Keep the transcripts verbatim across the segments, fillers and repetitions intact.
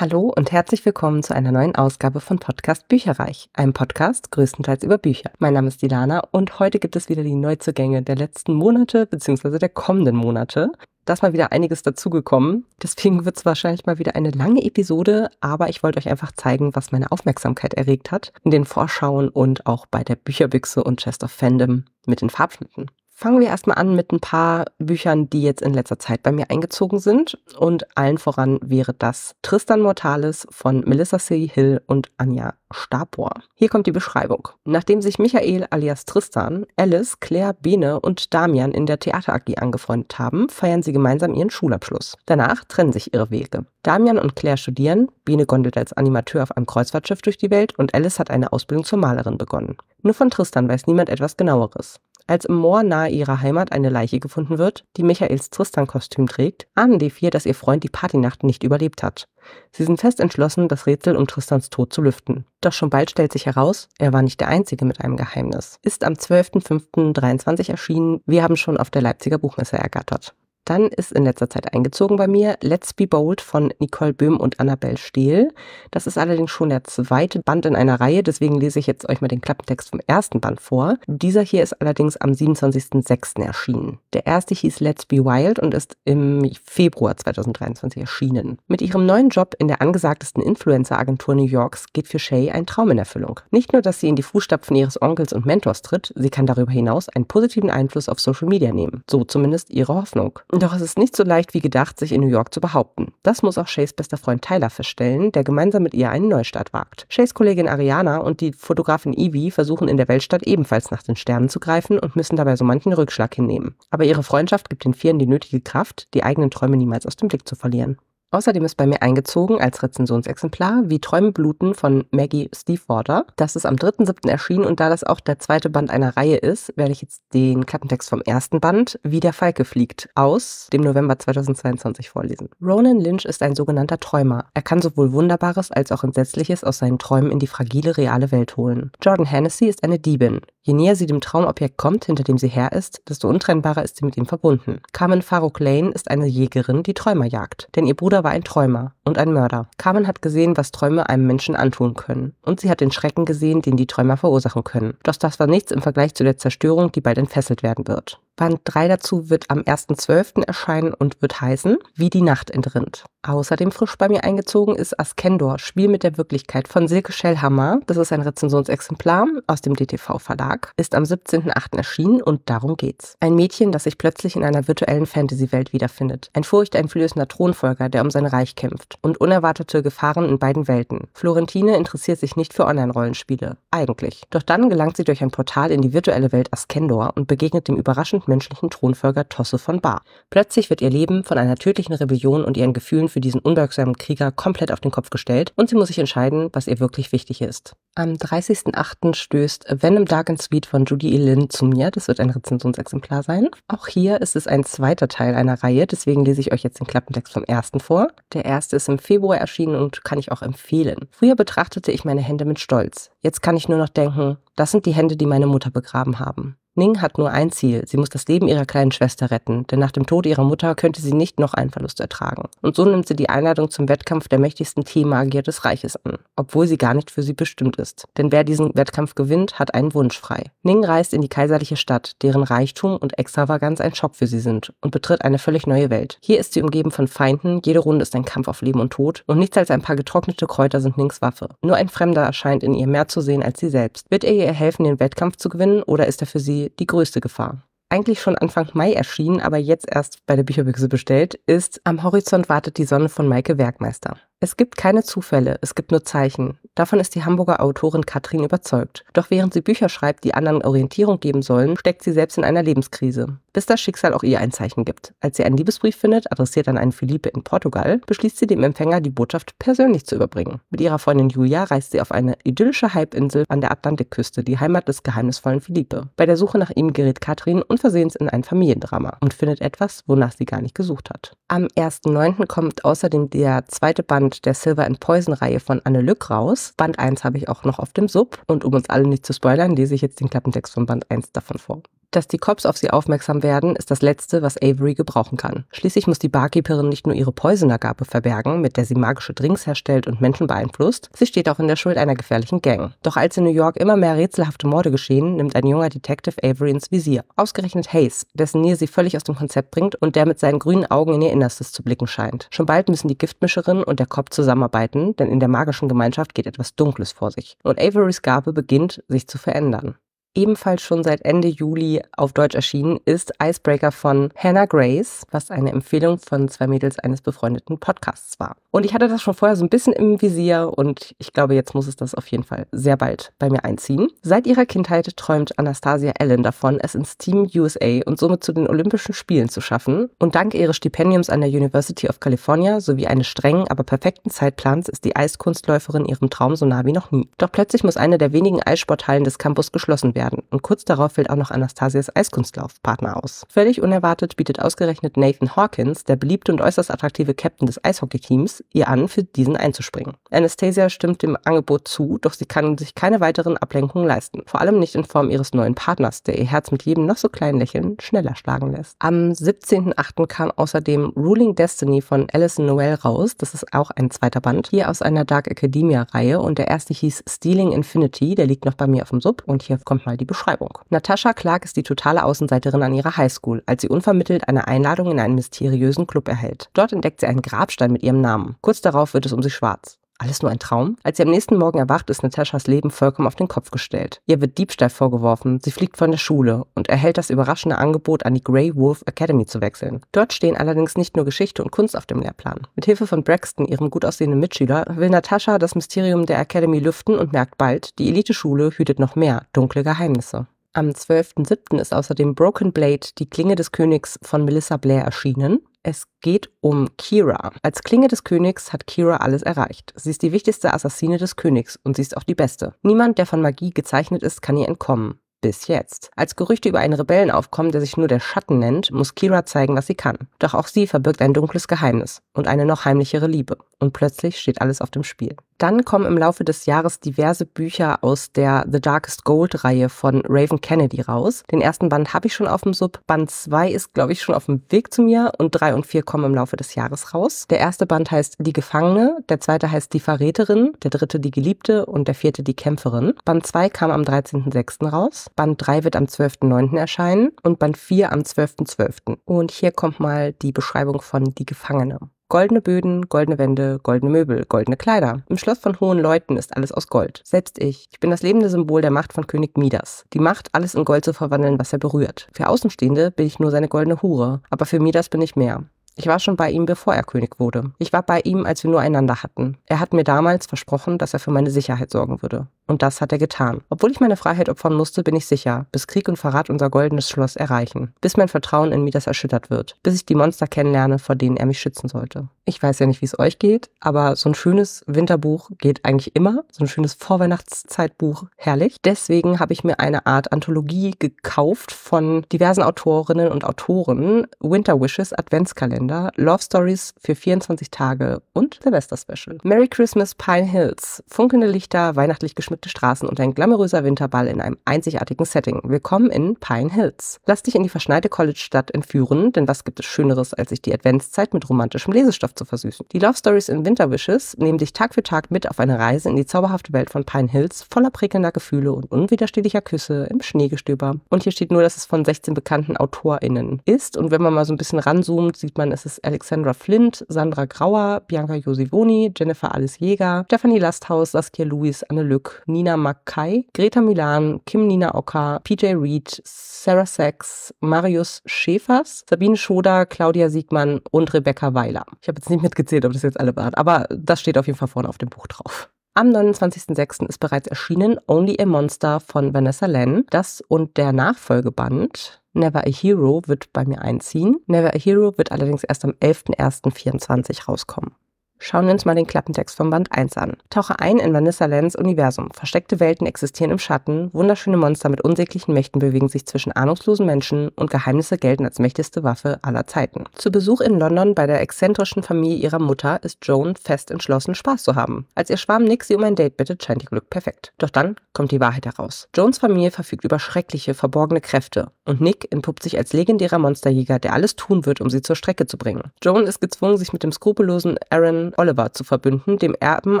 Hallo und herzlich willkommen zu einer neuen Ausgabe von Podcast Bücherreich, einem Podcast größtenteils über Bücher. Mein Name ist Ilana und heute gibt es wieder die Neuzugänge der letzten Monate bzw. der kommenden Monate. Da ist mal wieder einiges dazugekommen, deswegen wird es wahrscheinlich mal wieder eine lange Episode, aber ich wollte euch einfach zeigen, was meine Aufmerksamkeit erregt hat in den Vorschauen und auch bei der Bücherbüchse und Chest of Fandom mit den Farbschnitten. Fangen wir erstmal an mit ein paar Büchern, die jetzt in letzter Zeit bei mir eingezogen sind. Und allen voran wäre das Tristan Mortalis von Melissa C. Hill und Anja Stapor. Hier kommt die Beschreibung. Nachdem sich Michael alias Tristan, Alice, Claire, Bene und Damian in der Theater A G angefreundet haben, feiern sie gemeinsam ihren Schulabschluss. Danach trennen sich ihre Wege. Damian und Claire studieren, Bene gondelt als Animateur auf einem Kreuzfahrtschiff durch die Welt und Alice hat eine Ausbildung zur Malerin begonnen. Nur von Tristan weiß niemand etwas Genaueres. Als im Moor nahe ihrer Heimat eine Leiche gefunden wird, die Michaels Tristan-Kostüm trägt, ahnen die vier, dass ihr Freund die Partynacht nicht überlebt hat. Sie sind fest entschlossen, das Rätsel um Tristans Tod zu lüften. Doch schon bald stellt sich heraus, er war nicht der Einzige mit einem Geheimnis. Ist am zwölfter fünfter dreiundzwanzig erschienen, wir haben schon auf der Leipziger Buchmesse ergattert. Dann ist in letzter Zeit eingezogen bei mir Let's be bold von Nicole Böhm und Annabelle Stehl. Das ist allerdings schon der zweite Band in einer Reihe, deswegen lese ich jetzt euch mal den Klappentext vom ersten Band vor. Dieser hier ist allerdings am siebenundzwanzigster sechster erschienen. Der erste hieß Let's be wild und ist im Februar zweitausenddreiundzwanzig erschienen. Mit ihrem neuen Job in der angesagtesten Influencer-Agentur New Yorks geht für Shay ein Traum in Erfüllung. Nicht nur, dass sie in die Fußstapfen ihres Onkels und Mentors tritt, sie kann darüber hinaus einen positiven Einfluss auf Social Media nehmen. So zumindest ihre Hoffnung. Doch es ist nicht so leicht wie gedacht, sich in New York zu behaupten. Das muss auch Shays bester Freund Tyler feststellen, der gemeinsam mit ihr einen Neustart wagt. Shays Kollegin Ariana und die Fotografin Evie versuchen in der Weltstadt ebenfalls nach den Sternen zu greifen und müssen dabei so manchen Rückschlag hinnehmen. Aber ihre Freundschaft gibt den Vieren die nötige Kraft, die eigenen Träume niemals aus dem Blick zu verlieren. Außerdem ist bei mir eingezogen als Rezensionsexemplar Wie Träume bluten von Maggie Stiefvater. Das ist am dritter siebter erschienen und da das auch der zweite Band einer Reihe ist, werde ich jetzt den Klappentext vom ersten Band Wie der Falke fliegt aus dem November zweitausendzweiundzwanzig vorlesen. Ronan Lynch ist ein sogenannter Träumer. Er kann sowohl Wunderbares als auch Entsetzliches aus seinen Träumen in die fragile reale Welt holen. Jordan Hennessy ist eine Diebin. Je näher sie dem Traumobjekt kommt, hinter dem sie her ist, desto untrennbarer ist sie mit ihm verbunden. Carmen Farrouk Lane ist eine Jägerin, die Träumer jagt, denn ihr Bruder war ein Träumer und ein Mörder. Carmen hat gesehen, was Träume einem Menschen antun können und sie hat den Schrecken gesehen, den die Träumer verursachen können. Doch das war nichts im Vergleich zu der Zerstörung, die bald entfesselt werden wird. Band drei dazu wird am erster zwölfter erscheinen und wird heißen Wie die Nacht entrinnt. Außerdem frisch bei mir eingezogen ist Askendor - Spiel mit der Wirklichkeit von Silke Schellhammer. Das ist ein Rezensionsexemplar aus dem D T V-Verlag, ist am siebzehnter achter erschienen und darum geht's. Ein Mädchen, das sich plötzlich in einer virtuellen Fantasy-Welt wiederfindet. Ein furchteinflößender Thronfolger, der um sein Reich kämpft. Und unerwartete Gefahren in beiden Welten. Florentine interessiert sich nicht für Online-Rollenspiele. Eigentlich. Doch dann gelangt sie durch ein Portal in die virtuelle Welt Askendor und begegnet dem überraschend menschlichen Thronfolger Tosse von Bar. Plötzlich wird ihr Leben von einer tödlichen Rebellion und ihren Gefühlen für diesen unbeugsamen Krieger komplett auf den Kopf gestellt und sie muss sich entscheiden, was ihr wirklich wichtig ist. Am dreißigster achter stößt A Venom Dark and Sweet von Judy I. Lin zu mir. Das wird ein Rezensionsexemplar sein. Auch hier ist es ein zweiter Teil einer Reihe, deswegen lese ich euch jetzt den Klappentext vom ersten vor. Der erste ist im Februar erschienen und kann ich auch empfehlen. Früher betrachtete ich meine Hände mit Stolz. Jetzt kann ich nur noch denken, das sind die Hände, die meine Mutter begraben haben. Ning hat nur ein Ziel, sie muss das Leben ihrer kleinen Schwester retten, denn nach dem Tod ihrer Mutter könnte sie nicht noch einen Verlust ertragen. Und so nimmt sie die Einladung zum Wettkampf der mächtigsten Tee-Magier des Reiches an, obwohl sie gar nicht für sie bestimmt ist. Denn wer diesen Wettkampf gewinnt, hat einen Wunsch frei. Ning reist in die kaiserliche Stadt, deren Reichtum und Extravaganz ein Schock für sie sind, und betritt eine völlig neue Welt. Hier ist sie umgeben von Feinden, jede Runde ist ein Kampf auf Leben und Tod und nichts als ein paar getrocknete Kräuter sind Nings Waffe. Nur ein Fremder erscheint in ihr mehr zu sehen als sie selbst. Wird er ihr helfen, den Wettkampf zu gewinnen, oder ist er für sie die größte Gefahr? Eigentlich schon Anfang Mai erschienen, aber jetzt erst bei der Bücherbüchse bestellt, ist Am Horizont wartet die Sonne von Maike Werkmeister. Es gibt keine Zufälle, es gibt nur Zeichen. Davon ist die Hamburger Autorin Katrin überzeugt. Doch während sie Bücher schreibt, die anderen Orientierung geben sollen, steckt sie selbst in einer Lebenskrise. Bis das Schicksal auch ihr ein Zeichen gibt. Als sie einen Liebesbrief findet, adressiert an einen Felipe in Portugal, beschließt sie dem Empfänger, die Botschaft persönlich zu überbringen. Mit ihrer Freundin Julia reist sie auf eine idyllische Halbinsel an der Atlantikküste, die Heimat des geheimnisvollen Felipe. Bei der Suche nach ihm gerät Katrin unversehens in ein Familiendrama und findet etwas, wonach sie gar nicht gesucht hat. Am erster neunter kommt außerdem der zweite Band der Silver and Poison Reihe von Anne Lück raus. Band eins habe ich auch noch auf dem Sub und um uns alle nicht zu spoilern, lese ich jetzt den Klappentext von Band eins davon vor. Dass die Cops auf sie aufmerksam werden, ist das Letzte, was Avery gebrauchen kann. Schließlich muss die Barkeeperin nicht nur ihre Poisonergabe verbergen, mit der sie magische Drinks herstellt und Menschen beeinflusst, sie steht auch in der Schuld einer gefährlichen Gang. Doch als in New York immer mehr rätselhafte Morde geschehen, nimmt ein junger Detective Avery ins Visier. Ausgerechnet Hayes, dessen Nähe sie völlig aus dem Konzept bringt und der mit seinen grünen Augen in ihr Innerstes zu blicken scheint. Schon bald müssen die Giftmischerin und der Cop zusammenarbeiten, denn in der magischen Gemeinschaft geht etwas Dunkles vor sich. Und Averys Gabe beginnt, sich zu verändern. Ebenfalls schon seit Ende Juli auf Deutsch erschienen ist Icebreaker von Hannah Grace, was eine Empfehlung von zwei Mädels eines befreundeten Podcasts war. Und ich hatte das schon vorher so ein bisschen im Visier und ich glaube, jetzt muss es das auf jeden Fall sehr bald bei mir einziehen. Seit ihrer Kindheit träumt Anastasia Allen davon, es ins Team U S A und somit zu den Olympischen Spielen zu schaffen. Und dank ihres Stipendiums an der University of California sowie eines strengen, aber perfekten Zeitplans ist die Eiskunstläuferin ihrem Traum so nah wie noch nie. Doch plötzlich muss eine der wenigen Eissporthallen des Campus geschlossen werden. Werden. Und kurz darauf fällt auch noch Anastasias Eiskunstlaufpartner aus. Völlig unerwartet bietet ausgerechnet Nathan Hawkins, der beliebte und äußerst attraktive Captain des Eishockey-Teams, ihr an, für diesen einzuspringen. Anastasia stimmt dem Angebot zu, doch sie kann sich keine weiteren Ablenkungen leisten. Vor allem nicht in Form ihres neuen Partners, der ihr Herz mit jedem noch so kleinen Lächeln schneller schlagen lässt. Am siebzehnten achten kam außerdem Ruling Destiny von Alyson Noël raus. Das ist auch ein zweiter Band, hier aus einer Dark Academia-Reihe. Und der erste hieß Stealing Infinity, der liegt noch bei mir auf dem Sub. Und hier kommt die Beschreibung. Natasha Clark ist die totale Außenseiterin an ihrer Highschool, als sie unvermittelt eine Einladung in einen mysteriösen Club erhält. Dort entdeckt sie einen Grabstein mit ihrem Namen. Kurz darauf wird es um sie schwarz. Alles nur ein Traum? Als sie am nächsten Morgen erwacht, ist Natashas Leben vollkommen auf den Kopf gestellt. Ihr wird Diebstahl vorgeworfen, sie fliegt von der Schule und erhält das überraschende Angebot, an die Grey Wolf Academy zu wechseln. Dort stehen allerdings nicht nur Geschichte und Kunst auf dem Lehrplan. Mit Hilfe von Braxton, ihrem gut aussehenden Mitschüler, will Natasha das Mysterium der Academy lüften und merkt bald, die Elite-Schule hütet noch mehr dunkle Geheimnisse. Am zwölften siebten ist außerdem Broken Blade, die Klinge des Königs von Melissa Blair erschienen. Es geht um Kira. Als Klinge des Königs hat Kira alles erreicht. Sie ist die wichtigste Assassine des Königs und sie ist auch die Beste. Niemand, der von Magie gezeichnet ist, kann ihr entkommen. Bis jetzt. Als Gerüchte über einen Rebellen aufkommen, der sich nur der Schatten nennt, muss Kira zeigen, was sie kann. Doch auch sie verbirgt ein dunkles Geheimnis und eine noch heimlichere Liebe. Und plötzlich steht alles auf dem Spiel. Dann kommen im Laufe des Jahres diverse Bücher aus der The Darkest Gold-Reihe von Raven Kennedy raus. Den ersten Band habe ich schon auf dem Sub. Band zwei ist, glaube ich, schon auf dem Weg zu mir und drei und vier kommen im Laufe des Jahres raus. Der erste Band heißt Die Gefangene, der zweite heißt Die Verräterin, der dritte Die Geliebte und der vierte Die Kämpferin. Band zwei kam am dreizehnten sechsten raus. Band drei wird am zwölften neunten erscheinen und Band vier am zwölften zwölften Und hier kommt mal die Beschreibung von Die Gefangene. Goldene Böden, goldene Wände, goldene Möbel, goldene Kleider. Im Schloss von hohen Leuten ist alles aus Gold. Selbst ich. Ich bin das lebende Symbol der Macht von König Midas. Die Macht, alles in Gold zu verwandeln, was er berührt. Für Außenstehende bin ich nur seine goldene Hure, aber für Midas bin ich mehr. Ich war schon bei ihm, bevor er König wurde. Ich war bei ihm, als wir nur einander hatten. Er hat mir damals versprochen, dass er für meine Sicherheit sorgen würde. Und das hat er getan. Obwohl ich meine Freiheit opfern musste, bin ich sicher, bis Krieg und Verrat unser goldenes Schloss erreichen. Bis mein Vertrauen in Midas erschüttert wird. Bis ich die Monster kennenlerne, vor denen er mich schützen sollte. Ich weiß ja nicht, wie es euch geht, aber so ein schönes Winterbuch geht eigentlich immer. So ein schönes Vorweihnachtszeitbuch, herrlich. Deswegen habe ich mir eine Art Anthologie gekauft von diversen Autorinnen und Autoren. Winter Wishes, Adventskalender. Love Stories für vierundzwanzig Tage und Silvester-Special. Merry Christmas Pine Hills. Funkelnde Lichter, weihnachtlich geschmückte Straßen und ein glamouröser Winterball in einem einzigartigen Setting. Willkommen in Pine Hills. Lass dich in die verschneite College-Stadt entführen, denn was gibt es Schöneres, als sich die Adventszeit mit romantischem Lesestoff zu versüßen? Die Love Stories in Winter Wishes nehmen dich Tag für Tag mit auf eine Reise in die zauberhafte Welt von Pine Hills, voller prickelnder Gefühle und unwiderstehlicher Küsse im Schneegestöber. Und hier steht nur, dass es von sechzehn bekannten AutorInnen ist. Und wenn man mal so ein bisschen ranzoomt, sieht man, es ist Alexandra Flint, Sandra Grauer, Bianca Josivoni, Jennifer Alice Jäger, Stephanie Lasthaus, Saskia Lewis, Anne Lück, Nina Mackay, Greta Milan, Kim Nina Ocker, P J Reed, Sarah Sachs, Marius Schäfers, Sabine Schoder, Claudia Siegmann und Rebecca Weiler. Ich habe jetzt nicht mitgezählt, ob das jetzt alle waren, aber das steht auf jeden Fall vorne auf dem Buch drauf. Am neunundzwanzigsten sechsten ist bereits erschienen Only a Monster von Vanessa Len. Das und der Nachfolgeband Never a Hero wird bei mir einziehen. Never a Hero wird allerdings erst am elften ersten vierundzwanzig rauskommen. Schauen wir uns mal den Klappentext vom Band eins an. Tauche ein in Vanessa Lens Universum. Versteckte Welten existieren im Schatten, wunderschöne Monster mit unsäglichen Mächten bewegen sich zwischen ahnungslosen Menschen und Geheimnisse gelten als mächtigste Waffe aller Zeiten. Zu Besuch in London bei der exzentrischen Familie ihrer Mutter ist Joan fest entschlossen, Spaß zu haben. Als ihr Schwarm Nick sie um ein Date bittet, scheint ihr Glück perfekt. Doch dann kommt die Wahrheit heraus. Joans Familie verfügt über schreckliche, verborgene Kräfte und Nick entpuppt sich als legendärer Monsterjäger, der alles tun wird, um sie zur Strecke zu bringen. Joan ist gezwungen, sich mit dem skrupellosen Aaron Oliver zu verbünden, dem Erben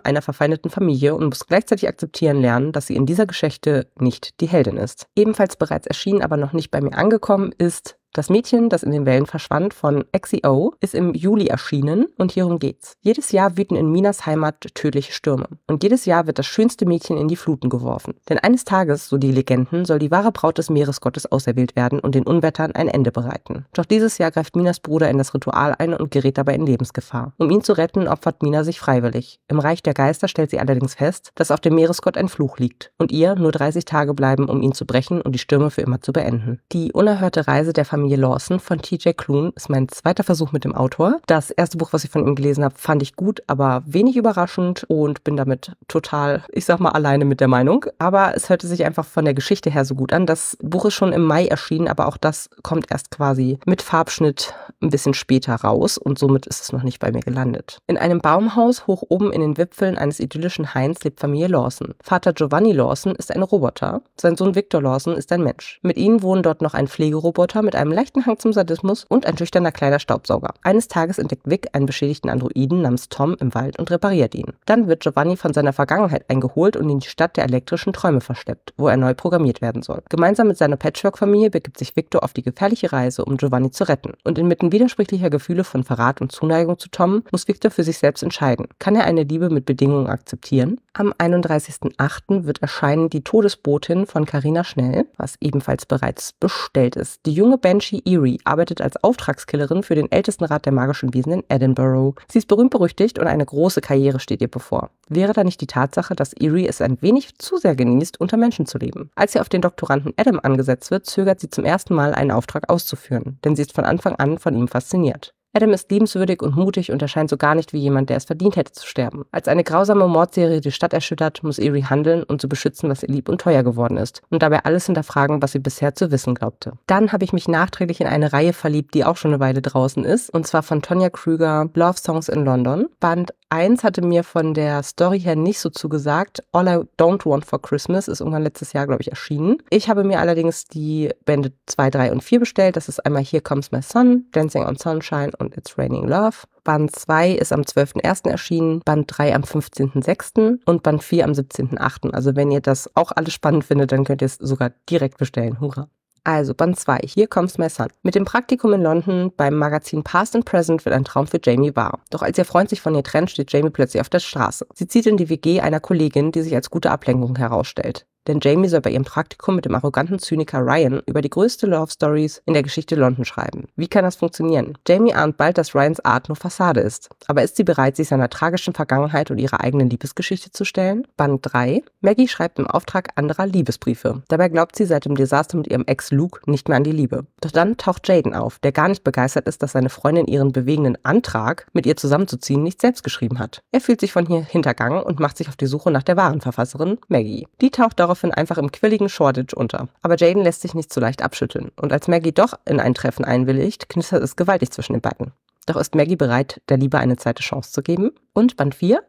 einer verfeindeten Familie, und muss gleichzeitig akzeptieren lernen, dass sie in dieser Geschichte nicht die Heldin ist. Ebenfalls bereits erschienen, aber noch nicht bei mir angekommen ist Das Mädchen, das in den Wellen verschwand, von Axie Oh, ist im Juli erschienen und hierum geht's. Jedes Jahr wüten in Minas Heimat tödliche Stürme. Und jedes Jahr wird das schönste Mädchen in die Fluten geworfen. Denn eines Tages, so die Legenden, soll die wahre Braut des Meeresgottes auserwählt werden und den Unwettern ein Ende bereiten. Doch dieses Jahr greift Minas Bruder in das Ritual ein und gerät dabei in Lebensgefahr. Um ihn zu retten, opfert Mina sich freiwillig. Im Reich der Geister stellt sie allerdings fest, dass auf dem Meeresgott ein Fluch liegt und ihr nur dreißig Tage bleiben, um ihn zu brechen und die Stürme für immer zu beenden. Die unerhörte Reise der Familie Lawson von T J Klune ist mein zweiter Versuch mit dem Autor. Das erste Buch, was ich von ihm gelesen habe, fand ich gut, aber wenig überraschend und bin damit total, ich sag mal, alleine mit der Meinung. Aber es hörte sich einfach von der Geschichte her so gut an. Das Buch ist schon im Mai erschienen, aber auch das kommt erst quasi mit Farbschnitt ein bisschen später raus und somit ist es noch nicht bei mir gelandet. In einem Baumhaus hoch oben in den Wipfeln eines idyllischen Hains lebt Familie Lawson. Vater Giovanni Lawson ist ein Roboter, sein Sohn Victor Lawson ist ein Mensch. Mit ihnen wohnen dort noch ein Pflegeroboter mit einem einem leichten Hang zum Sadismus und ein schüchterner kleiner Staubsauger. Eines Tages entdeckt Vic einen beschädigten Androiden namens Tom im Wald und repariert ihn. Dann wird Giovanni von seiner Vergangenheit eingeholt und in die Stadt der elektrischen Träume verschleppt, wo er neu programmiert werden soll. Gemeinsam mit seiner Patchwork-Familie begibt sich Victor auf die gefährliche Reise, um Giovanni zu retten. Und inmitten widersprüchlicher Gefühle von Verrat und Zuneigung zu Tom muss Victor für sich selbst entscheiden. Kann er eine Liebe mit Bedingungen akzeptieren? Am einunddreißigsten achten wird erscheinen Die Todesbotin von Carina Schnell, was ebenfalls bereits bestellt ist. Die junge Banshee Eerie arbeitet als Auftragskillerin für den Ältestenrat der magischen Wesen in Edinburgh. Sie ist berühmt-berüchtigt und eine große Karriere steht ihr bevor. Wäre da nicht die Tatsache, dass Eerie es ein wenig zu sehr genießt, unter Menschen zu leben? Als sie auf den Doktoranden Adam angesetzt wird, zögert sie zum ersten Mal, einen Auftrag auszuführen, denn sie ist von Anfang an von ihm fasziniert. Adam ist liebenswürdig und mutig und erscheint so gar nicht wie jemand, der es verdient hätte zu sterben. Als eine grausame Mordserie die Stadt erschüttert, muss Eerie handeln und um zu beschützen, was ihr lieb und teuer geworden ist und dabei alles hinterfragen, was sie bisher zu wissen glaubte. Dann habe ich mich nachträglich in eine Reihe verliebt, die auch schon eine Weile draußen ist, und zwar von Tonya Kruger, Love Songs in London. Band eins hatte mir von der Story her nicht so zugesagt. All I Don't Want for Christmas ist irgendwann letztes Jahr, glaube ich, erschienen. Ich habe mir allerdings die Bände zwei, drei und vier bestellt. Das ist einmal Here Comes My Son, Dancing on Sunshine und It's Raining Love. Band zwei ist am zwölften ersten erschienen, Band drei am fünfzehnten sechsten und Band vier am siebzehnten achten Also wenn ihr das auch alles spannend findet, dann könnt ihr es sogar direkt bestellen. Hurra! Also Band zwei, Here Comes My Son. Mit dem Praktikum in London beim Magazin Past and Present wird ein Traum für Jamie wahr. Doch als ihr Freund sich von ihr trennt, steht Jamie plötzlich auf der Straße. Sie zieht in die W G einer Kollegin, die sich als gute Ablenkung herausstellt. Denn Jamie soll bei ihrem Praktikum mit dem arroganten Zyniker Ryan über die größte Love Stories in der Geschichte London schreiben. Wie kann das funktionieren? Jamie ahnt bald, dass Ryans Art nur Fassade ist. Aber ist sie bereit, sich seiner tragischen Vergangenheit und ihrer eigenen Liebesgeschichte zu stellen? Band drei. Maggie schreibt im Auftrag anderer Liebesbriefe. Dabei glaubt sie seit dem Desaster mit ihrem Ex Luke nicht mehr an die Liebe. Doch dann taucht Jaden auf, der gar nicht begeistert ist, dass seine Freundin ihren bewegenden Antrag, mit ihr zusammenzuziehen, nicht selbst geschrieben hat. Er fühlt sich von hier hintergangen und macht sich auf die Suche nach der wahren Verfasserin, Maggie. Die taucht darauf einfach im quirligen Shoreditch unter. Aber Jaden lässt sich nicht so leicht abschütteln und als Maggie doch in ein Treffen einwilligt, knistert es gewaltig zwischen den beiden. Doch ist Maggie bereit, der Liebe eine zweite Chance zu geben? Und Band vier?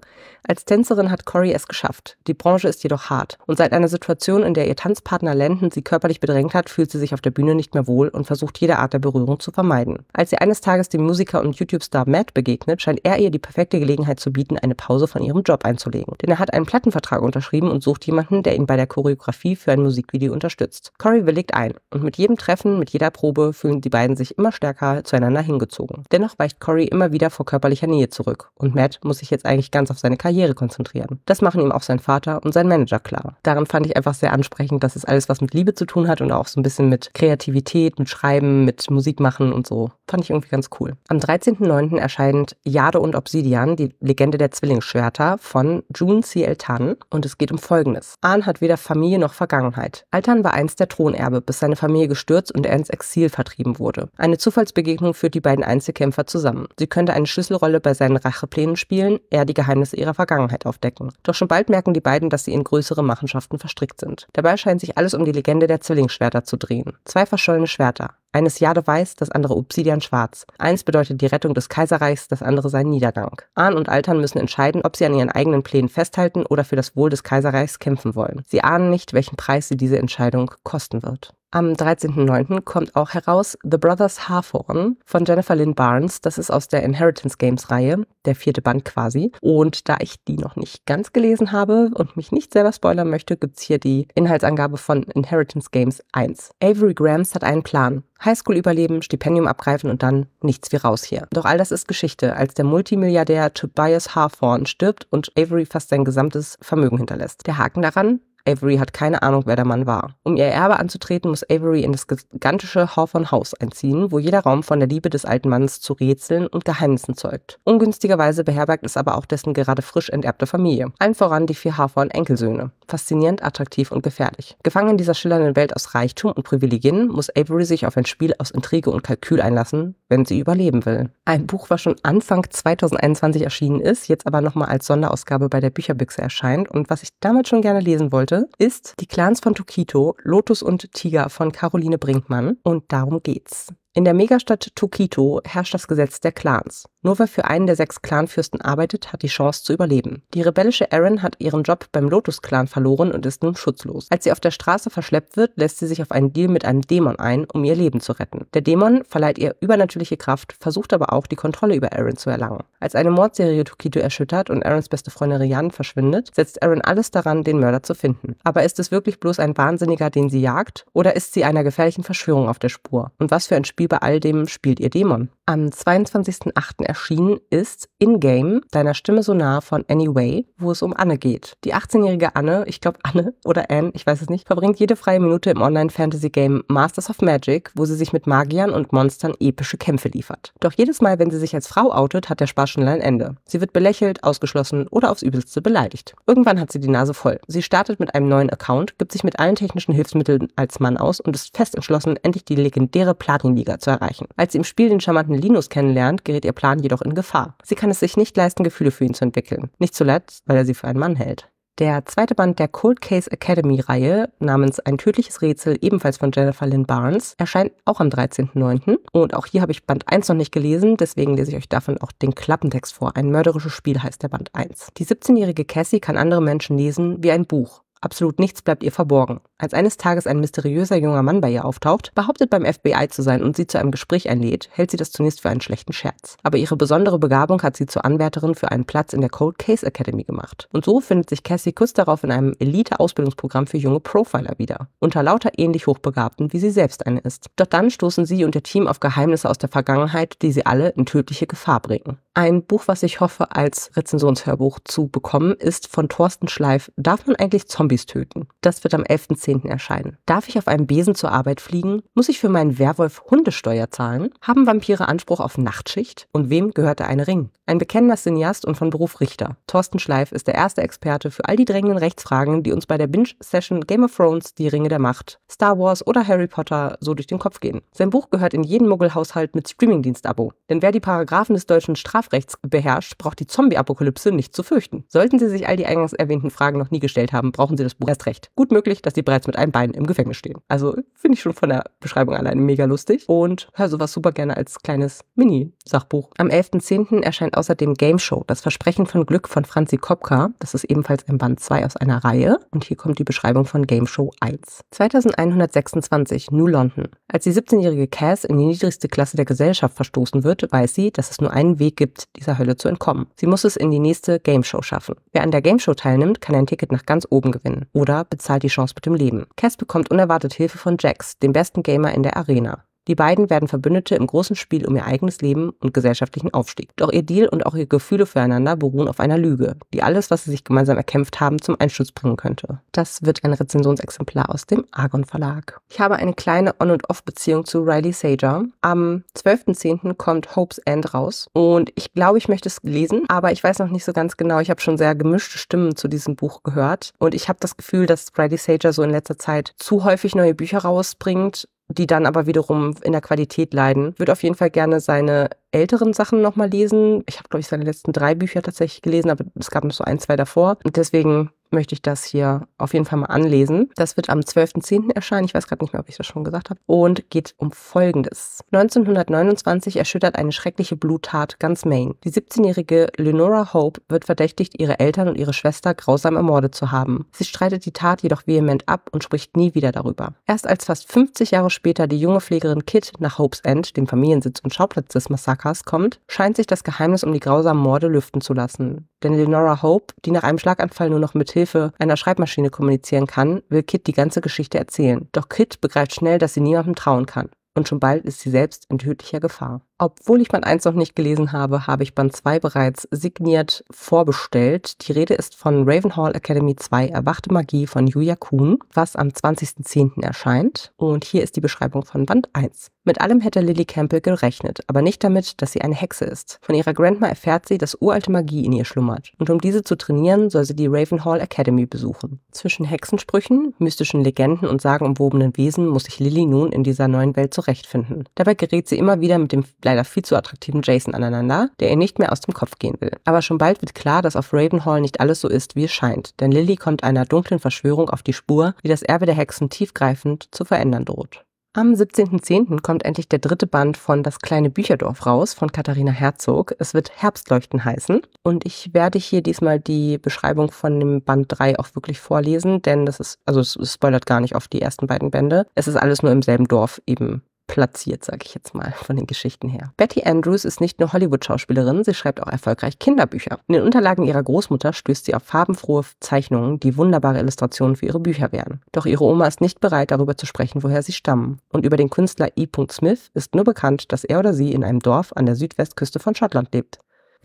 Als Tänzerin hat Corey es geschafft. Die Branche ist jedoch hart. Und seit einer Situation, in der ihr Tanzpartner Landon sie körperlich bedrängt hat, fühlt sie sich auf der Bühne nicht mehr wohl und versucht, jede Art der Berührung zu vermeiden. Als sie eines Tages dem Musiker und YouTube-Star Matt begegnet, scheint er ihr die perfekte Gelegenheit zu bieten, eine Pause von ihrem Job einzulegen. Denn er hat einen Plattenvertrag unterschrieben und sucht jemanden, der ihn bei der Choreografie für ein Musikvideo unterstützt. Corey willigt ein. Und mit jedem Treffen, mit jeder Probe, fühlen die beiden sich immer stärker zueinander hingezogen. Dennoch weicht Corey immer wieder vor körperlicher Nähe zurück. Und Matt muss sich jetzt eigentlich ganz auf seine Karriere konzentrieren. Das machen ihm auch sein Vater und sein Manager klar. Daran fand ich einfach sehr ansprechend, dass es alles was mit Liebe zu tun hat und auch so ein bisschen mit Kreativität, mit Schreiben, mit Musik machen und so. Fand ich irgendwie ganz cool. Am dreizehnten neunten erscheint Jade und Obsidian, die Legende der Zwillingsschwerter von June C. L. Tan und es geht um Folgendes. Ahn hat weder Familie noch Vergangenheit. Altan war einst der Thronerbe, bis seine Familie gestürzt und er ins Exil vertrieben wurde. Eine Zufallsbegegnung führt die beiden Einzelkämpfer zusammen. Sie könnte eine Schlüsselrolle bei seinen Racheplänen spielen, Willen er die Geheimnisse ihrer Vergangenheit aufdecken. Doch schon bald merken die beiden, dass sie in größere Machenschaften verstrickt sind. Dabei scheint sich alles um die Legende der Zwillingsschwerter zu drehen. Zwei verschollene Schwerter. Eines jadeweiß, das andere obsidianschwarz. Eins bedeutet die Rettung des Kaiserreichs, das andere sein Niedergang. Ahn und Altan müssen entscheiden, ob sie an ihren eigenen Plänen festhalten oder für das Wohl des Kaiserreichs kämpfen wollen. Sie ahnen nicht, welchen Preis sie diese Entscheidung kosten wird. Am dreizehnten neunten kommt auch heraus The Brothers Harthorn von Jennifer Lynn Barnes. Das ist aus der Inheritance Games Reihe, der vierte Band quasi. Und da ich die noch nicht ganz gelesen habe und mich nicht selber spoilern möchte, gibt's hier die Inhaltsangabe von Inheritance Games eins. Avery Grams hat einen Plan. Highschool überleben, Stipendium abgreifen und dann nichts wie raus hier. Doch all das ist Geschichte, als der Multimilliardär Tobias Harthorn stirbt und Avery fast sein gesamtes Vermögen hinterlässt. Der Haken daran? Avery hat keine Ahnung, wer der Mann war. Um ihr Erbe anzutreten, muss Avery in das gigantische Hawthorne-Haus einziehen, wo jeder Raum von der Liebe des alten Mannes zu Rätseln und Geheimnissen zeugt. Ungünstigerweise beherbergt es aber auch dessen gerade frisch enterbte Familie. Allen voran die vier Hawthorne-Enkelsöhne. Faszinierend, attraktiv und gefährlich. Gefangen in dieser schillernden Welt aus Reichtum und Privilegien, muss Avery sich auf ein Spiel aus Intrige und Kalkül einlassen, wenn sie überleben will. Ein Buch, was schon Anfang zweitausendeinundzwanzig erschienen ist, jetzt aber nochmal als Sonderausgabe bei der Bücherbüchse erscheint und was ich damals schon gerne lesen wollte, ist Die Clans von Tokito, Lotus und Tiger von Caroline Brinkmann. Und darum geht's. In der Megastadt Tokito herrscht das Gesetz der Clans. Nur wer für einen der sechs Clanfürsten arbeitet, hat die Chance zu überleben. Die rebellische Erin hat ihren Job beim Lotus-Clan verloren und ist nun schutzlos. Als sie auf der Straße verschleppt wird, lässt sie sich auf einen Deal mit einem Dämon ein, um ihr Leben zu retten. Der Dämon verleiht ihr übernatürliche Kraft, versucht aber auch, die Kontrolle über Erin zu erlangen. Als eine Mordserie Tokito erschüttert und Erins beste Freundin Rianne verschwindet, setzt Erin alles daran, den Mörder zu finden. Aber ist es wirklich bloß ein Wahnsinniger, den sie jagt? Oder ist sie einer gefährlichen Verschwörung auf der Spur? Und was für ein Spiel bei all dem spielt ihr Dämon? Am zweiundzwanzigsten achten erschienen ist In-Game, Deiner Stimme so nah von Anyway, wo es um Anne geht. Die achtzehnjährige Anne, ich glaube Anne oder Anne, ich weiß es nicht, verbringt jede freie Minute im Online-Fantasy-Game Masters of Magic, wo sie sich mit Magiern und Monstern epische Kämpfe liefert. Doch jedes Mal, wenn sie sich als Frau outet, hat der Spaß schon ein Ende. Sie wird belächelt, ausgeschlossen oder aufs Übelste beleidigt. Irgendwann hat sie die Nase voll. Sie startet mit einem neuen Account, gibt sich mit allen technischen Hilfsmitteln als Mann aus und ist fest entschlossen, endlich die legendäre Platin-Liga zu erreichen. Als sie im Spiel den charmanten Linus kennenlernt, gerät ihr Plan jedoch in Gefahr. Sie kann es sich nicht leisten, Gefühle für ihn zu entwickeln. Nicht zuletzt, weil er sie für einen Mann hält. Der zweite Band der Cold Case Academy-Reihe namens Ein tödliches Rätsel, ebenfalls von Jennifer Lynn Barnes, erscheint auch am dreizehnten neunten Und auch hier habe ich Band eins noch nicht gelesen, deswegen lese ich euch davon auch den Klappentext vor. Ein mörderisches Spiel heißt der Band eins. Die siebzehnjährige Cassie kann andere Menschen lesen wie ein Buch. Absolut nichts bleibt ihr verborgen. Als eines Tages ein mysteriöser junger Mann bei ihr auftaucht, behauptet beim F B I zu sein und sie zu einem Gespräch einlädt, hält sie das zunächst für einen schlechten Scherz. Aber ihre besondere Begabung hat sie zur Anwärterin für einen Platz in der Cold Case Academy gemacht. Und so findet sich Cassie kurz darauf in einem Elite-Ausbildungsprogramm für junge Profiler wieder. Unter lauter ähnlich Hochbegabten, wie sie selbst eine ist. Doch dann stoßen sie und ihr Team auf Geheimnisse aus der Vergangenheit, die sie alle in tödliche Gefahr bringen. Ein Buch, was ich hoffe, als Rezensionshörbuch zu bekommen, ist von Thorsten Schleif. Darf man eigentlich Zombies töten? Das wird am elften zehnten erscheinen. Darf ich auf einem Besen zur Arbeit fliegen? Muss ich für meinen Werwolf Hundesteuer zahlen? Haben Vampire Anspruch auf Nachtschicht? Und wem gehört da ein Ring? Ein bekennender Cineast und von Beruf Richter. Thorsten Schleif ist der erste Experte für all die drängenden Rechtsfragen, die uns bei der Binge-Session Game of Thrones, Die Ringe der Macht, Star Wars oder Harry Potter so durch den Kopf gehen. Sein Buch gehört in jeden Muggelhaushalt mit Streamingdienst-Abo. Denn wer die Paragraphen des deutschen Straf Rechts beherrscht, braucht die Zombie-Apokalypse nicht zu fürchten. Sollten Sie sich all die eingangs erwähnten Fragen noch nie gestellt haben, brauchen Sie das Buch erst recht. Gut möglich, dass Sie bereits mit einem Bein im Gefängnis stehen. Also finde ich schon von der Beschreibung alleine mega lustig und höre sowas super gerne als kleines Mini-Sachbuch. Am elften zehnten erscheint außerdem Game Show, das Versprechen von Glück von Franzi Kopka. Das ist ebenfalls im Band zwei aus einer Reihe und hier kommt die Beschreibung von Game Show eins. zweitausendeinhundertsechsundzwanzig, New London. Als die siebzehnjährige Cass in die niedrigste Klasse der Gesellschaft verstoßen wird, weiß sie, dass es nur einen Weg gibt, dieser Hölle zu entkommen. Sie muss es in die nächste Gameshow schaffen. Wer an der Gameshow teilnimmt, kann ein Ticket nach ganz oben gewinnen oder bezahlt die Chance mit dem Leben. Cass bekommt unerwartet Hilfe von Jax, dem besten Gamer in der Arena. Die beiden werden Verbündete im großen Spiel um ihr eigenes Leben und gesellschaftlichen Aufstieg. Doch ihr Deal und auch ihre Gefühle füreinander beruhen auf einer Lüge, die alles, was sie sich gemeinsam erkämpft haben, zum Einsturz bringen könnte. Das wird ein Rezensionsexemplar aus dem Argon Verlag. Ich habe eine kleine On-und-Off-Beziehung zu Riley Sager. Am zwölften zehnten kommt Hope's End raus und ich glaube, ich möchte es lesen, aber ich weiß noch nicht so ganz genau. Ich habe schon sehr gemischte Stimmen zu diesem Buch gehört und ich habe das Gefühl, dass Riley Sager so in letzter Zeit zu häufig neue Bücher rausbringt, die dann aber wiederum in der Qualität leiden. Ich würde auf jeden Fall gerne seine älteren Sachen nochmal lesen. Ich habe, glaube ich, seine letzten drei Bücher tatsächlich gelesen, aber es gab noch so ein, zwei davor. Und deswegen möchte ich das hier auf jeden Fall mal anlesen. Das wird am zwölften zehnten erscheinen. Ich weiß gerade nicht mehr, ob ich das schon gesagt habe. Und geht um Folgendes. neunzehnhundertneunundzwanzig erschüttert eine schreckliche Bluttat ganz Maine. Die siebzehnjährige Lenora Hope wird verdächtigt, ihre Eltern und ihre Schwester grausam ermordet zu haben. Sie streitet die Tat jedoch vehement ab und spricht nie wieder darüber. Erst als fast fünfzig Jahre später die junge Pflegerin Kit nach Hopes End, dem Familiensitz und Schauplatz des Massakers, kommt, scheint sich das Geheimnis um die grausamen Morde lüften zu lassen. Denn Lenora Hope, die nach einem Schlaganfall nur noch mit Hilfe einer Schreibmaschine kommunizieren kann, will Kit die ganze Geschichte erzählen. Doch Kit begreift schnell, dass sie niemandem trauen kann. Und schon bald ist sie selbst in tödlicher Gefahr. Obwohl ich Band eins noch nicht gelesen habe, habe ich Band zwei bereits signiert vorbestellt. Die Rede ist von Ravenhall Academy zwei Erwachte Magie von Julia Kuhn, was am zwanzigsten zehnten erscheint. Und hier ist die Beschreibung von Band eins. Mit allem hätte Lily Campbell gerechnet, aber nicht damit, dass sie eine Hexe ist. Von ihrer Grandma erfährt sie, dass uralte Magie in ihr schlummert. Und um diese zu trainieren, soll sie die Ravenhall Academy besuchen. Zwischen Hexensprüchen, mystischen Legenden und sagenumwobenen Wesen muss sich Lily nun in dieser neuen Welt zurückziehen. Finden. Dabei gerät sie immer wieder mit dem leider viel zu attraktiven Jason aneinander, der ihr nicht mehr aus dem Kopf gehen will. Aber schon bald wird klar, dass auf Ravenhall nicht alles so ist, wie es scheint, denn Lily kommt einer dunklen Verschwörung auf die Spur, die das Erbe der Hexen tiefgreifend zu verändern droht. Am siebzehnten zehnten kommt endlich der dritte Band von Das kleine Bücherdorf raus von Katharina Herzog. Es wird Herbstleuchten heißen und ich werde hier diesmal die Beschreibung von dem Band drei auch wirklich vorlesen, denn das ist, also es spoilert gar nicht auf die ersten beiden Bände. Es ist alles nur im selben Dorf eben platziert, sage ich jetzt mal, von den Geschichten her. Betty Andrews ist nicht nur Hollywood-Schauspielerin, sie schreibt auch erfolgreich Kinderbücher. In den Unterlagen ihrer Großmutter stößt sie auf farbenfrohe Zeichnungen, die wunderbare Illustrationen für ihre Bücher wären. Doch ihre Oma ist nicht bereit, darüber zu sprechen, woher sie stammen. Und über den Künstler E. Smith ist nur bekannt, dass er oder sie in einem Dorf an der Südwestküste von Schottland lebt.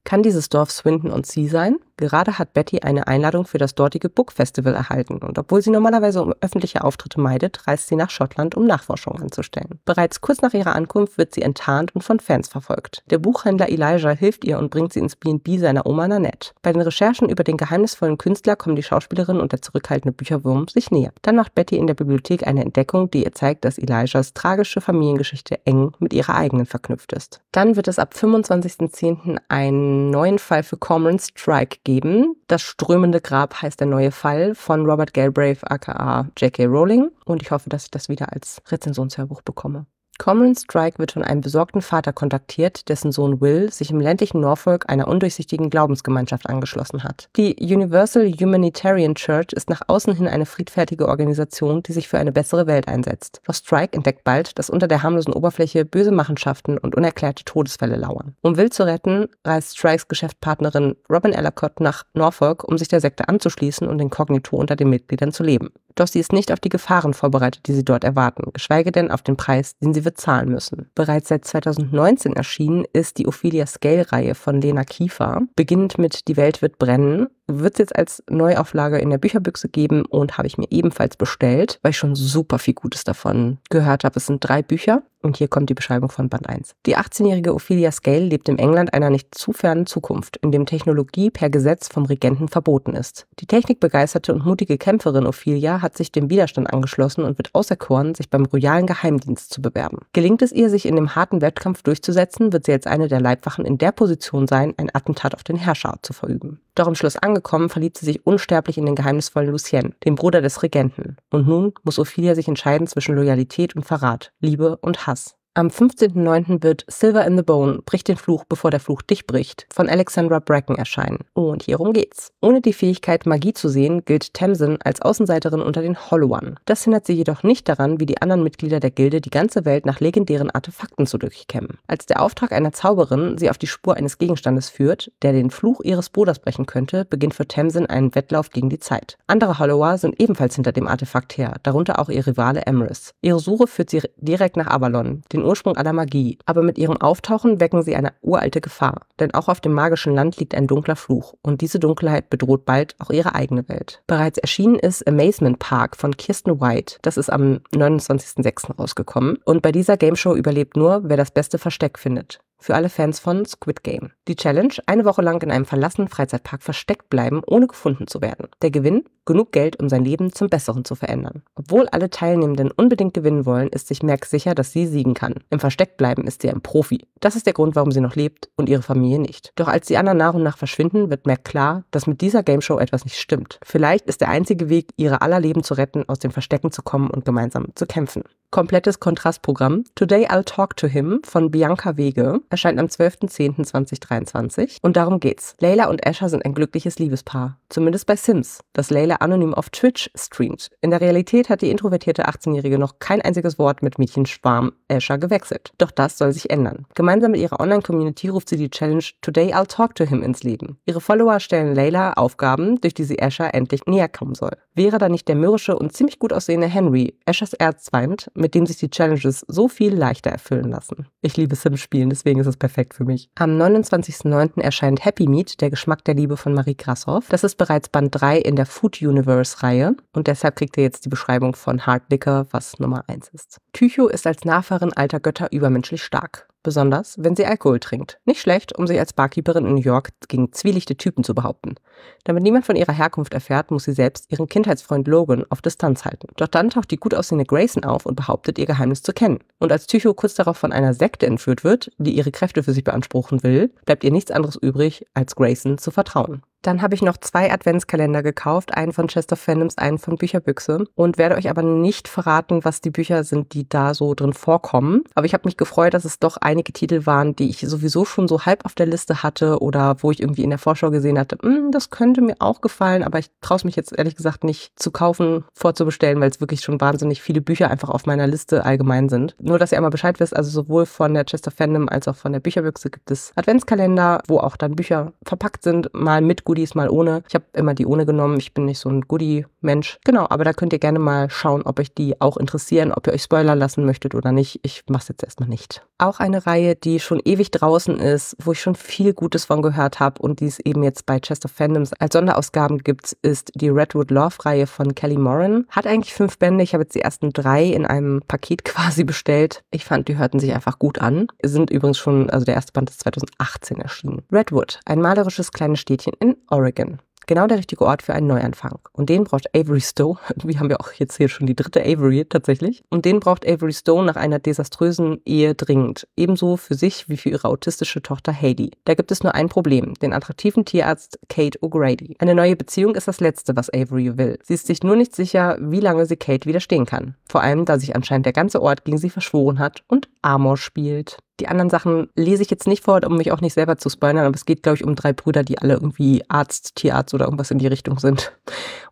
Kann dieses Dorf Swindon on Sea sein? Gerade hat Betty eine Einladung für das dortige Book Festival erhalten und obwohl sie normalerweise öffentliche Auftritte meidet, reist sie nach Schottland, um Nachforschungen anzustellen. Bereits kurz nach ihrer Ankunft wird sie enttarnt und von Fans verfolgt. Der Buchhändler Elijah hilft ihr und bringt sie ins B und B seiner Oma Nanette. Bei den Recherchen über den geheimnisvollen Künstler kommen die Schauspielerin und der zurückhaltende Bücherwurm sich näher. Dann macht Betty in der Bibliothek eine Entdeckung, die ihr zeigt, dass Elijahs tragische Familiengeschichte eng mit ihrer eigenen verknüpft ist. Dann wird es ab fünfundzwanzigsten zehnten einen neuen Fall für Cormoran Strike geben. Das strömende Grab heißt der neue Fall von Robert Galbraith aka J K Rowling und ich hoffe, dass ich das wieder als Rezensionshörbuch bekomme. Cormoran Strike wird von einem besorgten Vater kontaktiert, dessen Sohn Will sich im ländlichen Norfolk einer undurchsichtigen Glaubensgemeinschaft angeschlossen hat. Die Universal Humanitarian Church ist nach außen hin eine friedfertige Organisation, die sich für eine bessere Welt einsetzt. Doch Strike entdeckt bald, dass unter der harmlosen Oberfläche böse Machenschaften und unerklärte Todesfälle lauern. Um Will zu retten, reist Strikes Geschäftspartnerin Robin Ellicott nach Norfolk, um sich der Sekte anzuschließen und inkognito unter den Mitgliedern zu leben. Doch sie ist nicht auf die Gefahren vorbereitet, die sie dort erwarten, geschweige denn auf den Preis, den sie bezahlen müssen. Bereits seit zweitausendneunzehn erschienen ist die Ophelia Scale-Reihe von Lena Kiefer. Beginnend mit Die Welt wird brennen, wird es jetzt als Neuauflage in der Bücherbüchse geben und habe ich mir ebenfalls bestellt, weil ich schon super viel Gutes davon gehört habe. Es sind drei Bücher. Und hier kommt die Beschreibung von Band eins. Die achtzehnjährige Ophelia Scale lebt im England einer nicht zu fernen Zukunft, in dem Technologie per Gesetz vom Regenten verboten ist. Die technikbegeisterte und mutige Kämpferin Ophelia hat sich dem Widerstand angeschlossen und wird auserkoren, sich beim royalen Geheimdienst zu bewerben. Gelingt es ihr, sich in dem harten Wettkampf durchzusetzen, wird sie als eine der Leibwachen in der Position sein, ein Attentat auf den Herrscher zu verüben. Doch im Schloss angekommen, verliebt sie sich unsterblich in den geheimnisvollen Lucien, den Bruder des Regenten. Und nun muss Ophelia sich entscheiden zwischen Loyalität und Verrat, Liebe und Hass. Am fünfzehnten neunten wird Silver in the Bone, bricht den Fluch, bevor der Fluch dich bricht, von Alexandra Bracken erscheinen. Und hierum geht's. Ohne die Fähigkeit, Magie zu sehen, gilt Tamsin als Außenseiterin unter den Hollowern. Das hindert sie jedoch nicht daran, wie die anderen Mitglieder der Gilde die ganze Welt nach legendären Artefakten zu durchkämmen. Als der Auftrag einer Zauberin sie auf die Spur eines Gegenstandes führt, der den Fluch ihres Bruders brechen könnte, beginnt für Tamsin ein Wettlauf gegen die Zeit. Andere Hollower sind ebenfalls hinter dem Artefakt her, darunter auch ihr Rivale Emrys. Ihre Suche führt sie direkt nach Avalon, den Ursprung aller Magie. Aber mit ihrem Auftauchen wecken sie eine uralte Gefahr. Denn auch auf dem magischen Land liegt ein dunkler Fluch. Und diese Dunkelheit bedroht bald auch ihre eigene Welt. Bereits erschienen ist Amazement Park von Kirsten White. Das ist am neunundzwanzigsten sechsten rausgekommen. Und bei dieser Gameshow überlebt nur, wer das beste Versteck findet. für alle Fans von Squid Game. Die Challenge, eine Woche lang in einem verlassenen Freizeitpark versteckt bleiben, ohne gefunden zu werden. Der Gewinn, genug Geld, um sein Leben zum Besseren zu verändern. Obwohl alle Teilnehmenden unbedingt gewinnen wollen, ist sich Max sicher, dass sie siegen kann. Im Verstecktbleiben ist sie ein Profi. Das ist der Grund, warum sie noch lebt und ihre Familie nicht. Doch als die anderen nach und nach verschwinden, wird Max klar, dass mit dieser Gameshow etwas nicht stimmt. Vielleicht ist der einzige Weg, ihre aller Leben zu retten, aus dem Verstecken zu kommen und gemeinsam zu kämpfen. Komplettes Kontrastprogramm. Today I'll Talk to Him von Bianca Wege erscheint am zwölfter zehnter zweitausenddreiundzwanzig und darum geht's. Layla und Asher sind ein glückliches Liebespaar, zumindest bei Sims, das Layla anonym auf Twitch streamt. In der Realität hat die introvertierte achtzehnjährige noch kein einziges Wort mit Mädchenschwarm Asher gewechselt. Doch das soll sich ändern. Gemeinsam mit ihrer Online-Community ruft sie die Challenge Today I'll Talk to Him ins Leben. Ihre Follower stellen Layla Aufgaben, durch die sie Asher endlich näher kommen soll. Wäre da nicht der mürrische und ziemlich gut aussehende Henry, Ashers Erzfeind, mit dem sich die Challenges so viel leichter erfüllen lassen. Ich liebe Sims-Spielen, deswegen ist es perfekt für mich. Am neunundzwanzigster neunter erscheint Happy Meat, der Geschmack der Liebe von Marie Grashoff. Das ist bereits Band drei in der Food-Universe-Reihe und deshalb kriegt ihr jetzt die Beschreibung von Hard Liquor, was Nummer eins ist. Tycho ist als Nachfahrin alter Götter übermenschlich stark. Besonders, wenn sie Alkohol trinkt. Nicht schlecht, um sich als Barkeeperin in New York gegen zwielichte Typen zu behaupten. Damit niemand von ihrer Herkunft erfährt, muss sie selbst ihren Kindheitsfreund Logan auf Distanz halten. Doch dann taucht die gut aussehende Grayson auf und behauptet, ihr Geheimnis zu kennen. Und als Tycho kurz darauf von einer Sekte entführt wird, die ihre Kräfte für sich beanspruchen will, bleibt ihr nichts anderes übrig, als Grayson zu vertrauen. Dann habe ich noch zwei Adventskalender gekauft, einen von Chest of Fandoms, einen von Bücherbüchse und werde euch aber nicht verraten, was die Bücher sind, die da so drin vorkommen. Aber ich habe mich gefreut, dass es doch einige Titel waren, die ich sowieso schon so halb auf der Liste hatte oder wo ich irgendwie in der Vorschau gesehen hatte, das könnte mir auch gefallen, aber ich traue es mich jetzt ehrlich gesagt nicht zu kaufen, vorzubestellen, weil es wirklich schon wahnsinnig viele Bücher einfach auf meiner Liste allgemein sind. Nur, dass ihr einmal Bescheid wisst, also sowohl von der Chest of Fandom als auch von der Bücherbüchse gibt es Adventskalender, wo auch dann Bücher verpackt sind, mal mit Goodies, mal ohne. Ich habe immer die ohne genommen, ich bin nicht so ein Goodie-Mensch. Genau, aber da könnt ihr gerne mal schauen, ob euch die auch interessieren, ob ihr euch Spoiler lassen möchtet oder nicht. Ich mache es jetzt erstmal nicht. Auch eine Reihe, die schon ewig draußen ist, wo ich schon viel Gutes von gehört habe und die es eben jetzt bei Chest of Fandoms als Sonderausgaben gibt, ist die Redwood Love-Reihe von Kelly Moran. Hat eigentlich fünf Bände, ich habe jetzt die ersten drei in einem Paket quasi bestellt. Ich fand, die hörten sich einfach gut an. Sind übrigens schon, also der erste Band ist zweitausendachtzehn erschienen. Redwood, ein malerisches kleines Städtchen in Oregon. Genau der richtige Ort für einen Neuanfang. Und den braucht Avery Stowe. Irgendwie haben wir auch jetzt hier schon die dritte Avery tatsächlich. Und den braucht Avery Stowe nach einer desaströsen Ehe dringend. Ebenso für sich wie für ihre autistische Tochter Heidi. Da gibt es nur ein Problem, den attraktiven Tierarzt Kate O'Grady. Eine neue Beziehung ist das Letzte, was Avery will. Sie ist sich nur nicht sicher, wie lange sie Kate widerstehen kann. Vor allem, da sich anscheinend der ganze Ort gegen sie verschworen hat und Amor spielt. Die anderen Sachen lese ich jetzt nicht vor, um mich auch nicht selber zu spoilern, aber es geht, glaube ich, um drei Brüder, die alle irgendwie Arzt, Tierarzt oder irgendwas in die Richtung sind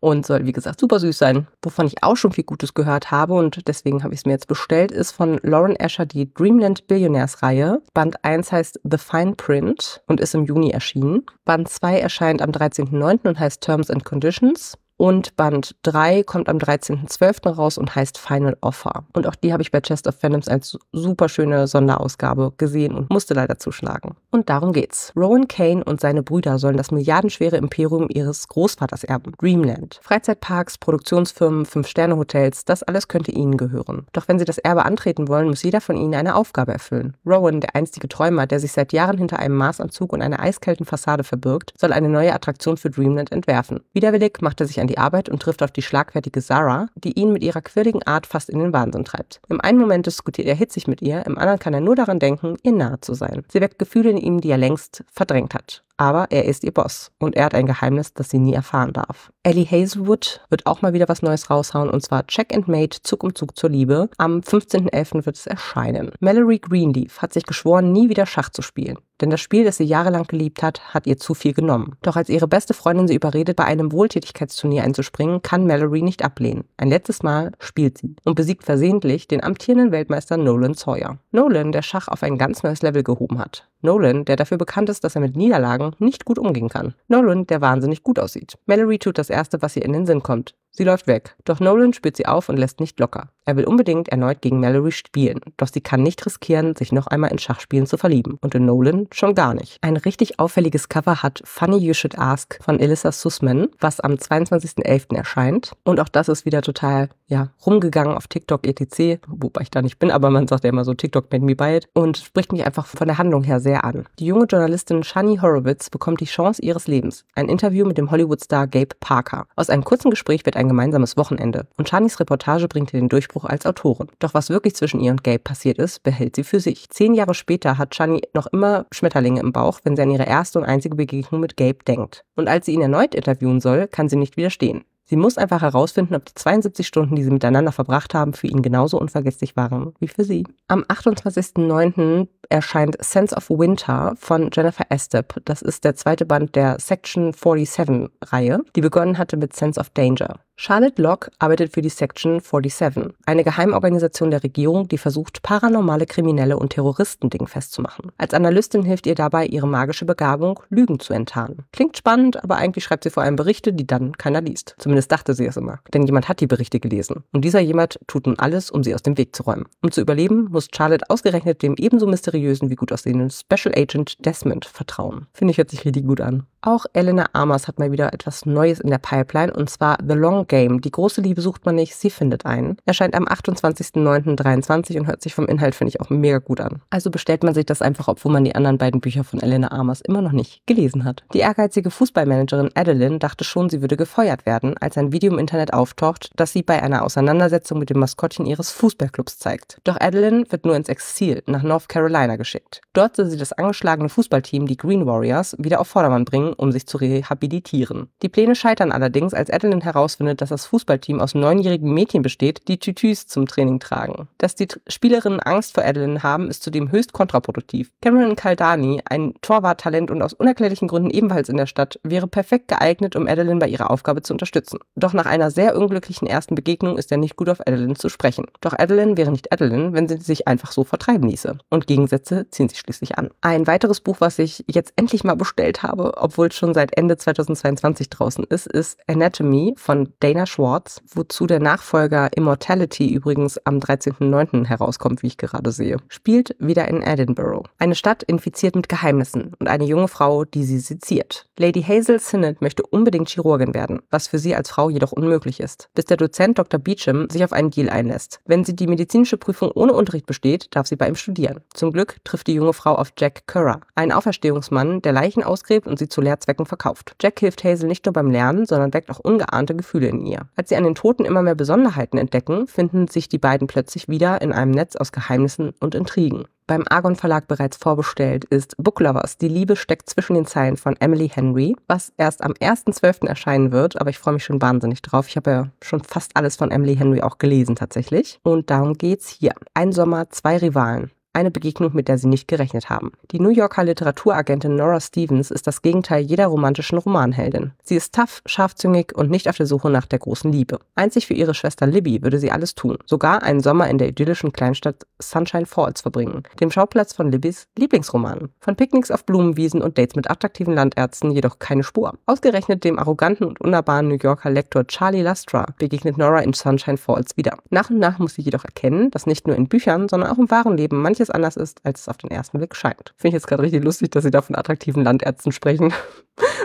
und soll, wie gesagt, super süß sein. Wovon ich auch schon viel Gutes gehört habe und deswegen habe ich es mir jetzt bestellt, ist von Lauren Asher die Dreamland Billionaires-Reihe. Band eins heißt The Fine Print und ist im Juni erschienen. Band zwei erscheint am dreizehnter neunter und heißt Terms and Conditions. Und Band drei kommt am dreizehnter zwölfter raus und heißt Final Offer. Und auch die habe ich bei Chest of Fandoms als super schöne Sonderausgabe gesehen und musste leider zuschlagen. Und darum geht's. Rowan Kane und seine Brüder sollen das milliardenschwere Imperium ihres Großvaters erben. Dreamland. Freizeitparks, Produktionsfirmen, Fünf-Sterne-Hotels, das alles könnte ihnen gehören. Doch wenn sie das Erbe antreten wollen, muss jeder von ihnen eine Aufgabe erfüllen. Rowan, der einstige Träumer, der sich seit Jahren hinter einem Marsanzug und einer eiskalten Fassade verbirgt, soll eine neue Attraktion für Dreamland entwerfen. Widerwillig macht er sich an die Arbeit und trifft auf die schlagfertige Sarah, die ihn mit ihrer quirligen Art fast in den Wahnsinn treibt. Im einen Moment diskutiert er hitzig mit ihr, im anderen kann er nur daran denken, ihr nahe zu sein. Sie weckt Gefühle in ihm, die er längst verdrängt hat. Aber er ist ihr Boss und er hat ein Geheimnis, das sie nie erfahren darf. Ellie Hazelwood wird auch mal wieder was Neues raushauen und zwar Check and Mate, Zug um Zug zur Liebe. Am fünfzehnter elfter wird es erscheinen. Mallory Greenleaf hat sich geschworen, nie wieder Schach zu spielen. Denn das Spiel, das sie jahrelang geliebt hat, hat ihr zu viel genommen. Doch als ihre beste Freundin sie überredet, bei einem Wohltätigkeitsturnier einzuspringen, kann Mallory nicht ablehnen. Ein letztes Mal spielt sie und besiegt versehentlich den amtierenden Weltmeister Nolan Sawyer. Nolan, der Schach auf ein ganz neues Level gehoben hat. Nolan, der dafür bekannt ist, dass er mit Niederlagen nicht gut umgehen kann. Nolan, der wahnsinnig gut aussieht. Mallory tut das Erste, was ihr in den Sinn kommt. Sie läuft weg, doch Nolan spürt sie auf und lässt nicht locker. Er will unbedingt erneut gegen Mallory spielen, doch sie kann nicht riskieren, sich noch einmal in Schachspielen zu verlieben. Und in Nolan schon gar nicht. Ein richtig auffälliges Cover hat Funny You Should Ask von Elissa Sussman, was am zweiundzwanzigsten elften erscheint. Und auch das ist wieder total, ja, rumgegangen auf TikTok et cetera, wobei ich da nicht bin, aber man sagt ja immer so TikTok made me buy it und spricht mich einfach von der Handlung her sehr an. Die junge Journalistin Shani Horowitz bekommt die Chance ihres Lebens. Ein Interview mit dem Hollywood-Star Gabe Parker. Aus einem kurzen Gespräch wird ein gemeinsames Wochenende und Shanis Reportage bringt ihr den Durchbruch als Autorin. Doch was wirklich zwischen ihr und Gabe passiert ist, behält sie für sich. Zehn Jahre später hat Shani noch immer Schmetterlinge im Bauch, wenn sie an ihre erste und einzige Begegnung mit Gabe denkt. Und als sie ihn erneut interviewen soll, kann sie nicht widerstehen. Sie muss einfach herausfinden, ob die zweiundsiebzig Stunden, die sie miteinander verbracht haben, für ihn genauso unvergesslich waren wie für sie. Am achtundzwanzigsten neunten erscheint Sense of Winter von Jennifer Estep. Das ist der zweite Band der Section siebenundvierzig-Reihe, die begonnen hatte mit Sense of Danger. Charlotte Locke arbeitet für die Section siebenundvierzig, eine Geheimorganisation der Regierung, die versucht, paranormale Kriminelle und Terroristen dingfest zu machen. Als Analystin hilft ihr dabei, ihre magische Begabung, Lügen zu enttarnen. Klingt spannend, aber eigentlich schreibt sie vor allem Berichte, die dann keiner liest. Zumindest dachte sie es immer, denn jemand hat die Berichte gelesen. Und dieser jemand tut nun alles, um sie aus dem Weg zu räumen. Um zu überleben, muss Charlotte ausgerechnet dem ebenso mysteriösen wie gut aussehenden Special Agent Desmond vertrauen. Finde ich, hört sich richtig gut an. Auch Elena Armas hat mal wieder etwas Neues in der Pipeline, und zwar The Long Game. Die große Liebe sucht man nicht, sie findet einen. Erscheint am achtundzwanzigsten neunten dreiundzwanzig und hört sich vom Inhalt, finde ich, auch mega gut an. Also bestellt man sich das einfach, obwohl man die anderen beiden Bücher von Elena Armas immer noch nicht gelesen hat. Die ehrgeizige Fußballmanagerin Adeline dachte schon, sie würde gefeuert werden, als ein Video im Internet auftaucht, das sie bei einer Auseinandersetzung mit dem Maskottchen ihres Fußballclubs zeigt. Doch Adeline wird nur ins Exil nach North Carolina geschickt. Dort soll sie das angeschlagene Fußballteam, die Green Warriors, wieder auf Vordermann bringen, um sich zu rehabilitieren. Die Pläne scheitern allerdings, als Adeline herausfindet, dass das Fußballteam aus neunjährigen Mädchen besteht, die Tütüs zum Training tragen. Dass die T- Spielerinnen Angst vor Adeline haben, ist zudem höchst kontraproduktiv. Cameron Caldani, ein Torwarttalent und aus unerklärlichen Gründen ebenfalls in der Stadt, wäre perfekt geeignet, um Adeline bei ihrer Aufgabe zu unterstützen. Doch nach einer sehr unglücklichen ersten Begegnung ist er nicht gut auf Adeline zu sprechen. Doch Adeline wäre nicht Adeline, wenn sie sich einfach so vertreiben ließe. Und Gegensätze ziehen sich schließlich an. Ein weiteres Buch, was ich jetzt endlich mal bestellt habe, obwohl es schon seit Ende zweitausendzweiundzwanzig draußen ist, ist Anatomy von Dana Schwartz, wozu der Nachfolger Immortality übrigens am dreizehnten neunten herauskommt, wie ich gerade sehe. Spielt wieder in Edinburgh. Eine Stadt infiziert mit Geheimnissen und eine junge Frau, die sie seziert. Lady Hazel Sinnott möchte unbedingt Chirurgin werden, was für sie als Frau jedoch unmöglich ist, bis der Dozent Doktor Beecham sich auf einen Deal einlässt. Wenn sie die medizinische Prüfung ohne Unterricht besteht, darf sie bei ihm studieren. Zum Glück trifft die junge Frau auf Jack Currer, einen Auferstehungsmann, der Leichen ausgräbt und sie zu Lehrzwecken verkauft. Jack hilft Hazel nicht nur beim Lernen, sondern weckt auch ungeahnte Gefühle in ihr. Als sie an den Toten immer mehr Besonderheiten entdecken, finden sich die beiden plötzlich wieder in einem Netz aus Geheimnissen und Intrigen. Beim Argon Verlag bereits vorbestellt ist Book Lovers, die Liebe steckt zwischen den Zeilen von Emily Henry, was erst am ersten zwölften erscheinen wird, aber ich freue mich schon wahnsinnig drauf. Ich habe ja schon fast alles von Emily Henry auch gelesen tatsächlich. Und darum geht's hier. Ein Sommer, zwei Rivalen. Eine Begegnung, mit der sie nicht gerechnet haben. Die New Yorker Literaturagentin Nora Stevens ist das Gegenteil jeder romantischen Romanheldin. Sie ist tough, scharfzüngig und nicht auf der Suche nach der großen Liebe. Einzig für ihre Schwester Libby würde sie alles tun, sogar einen Sommer in der idyllischen Kleinstadt Sunshine Falls verbringen, dem Schauplatz von Libbys Lieblingsromanen. Von Picknicks auf Blumenwiesen und Dates mit attraktiven Landärzten jedoch keine Spur. Ausgerechnet dem arroganten und unnahbaren New Yorker Lektor Charlie Lustra begegnet Nora in Sunshine Falls wieder. Nach und nach muss sie jedoch erkennen, dass nicht nur in Büchern, sondern auch im wahren Leben manche anders ist, als es auf den ersten Blick scheint. Finde ich jetzt gerade richtig lustig, dass sie da von attraktiven Landärzten sprechen,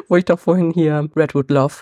wo ich doch vorhin hier Redwood Love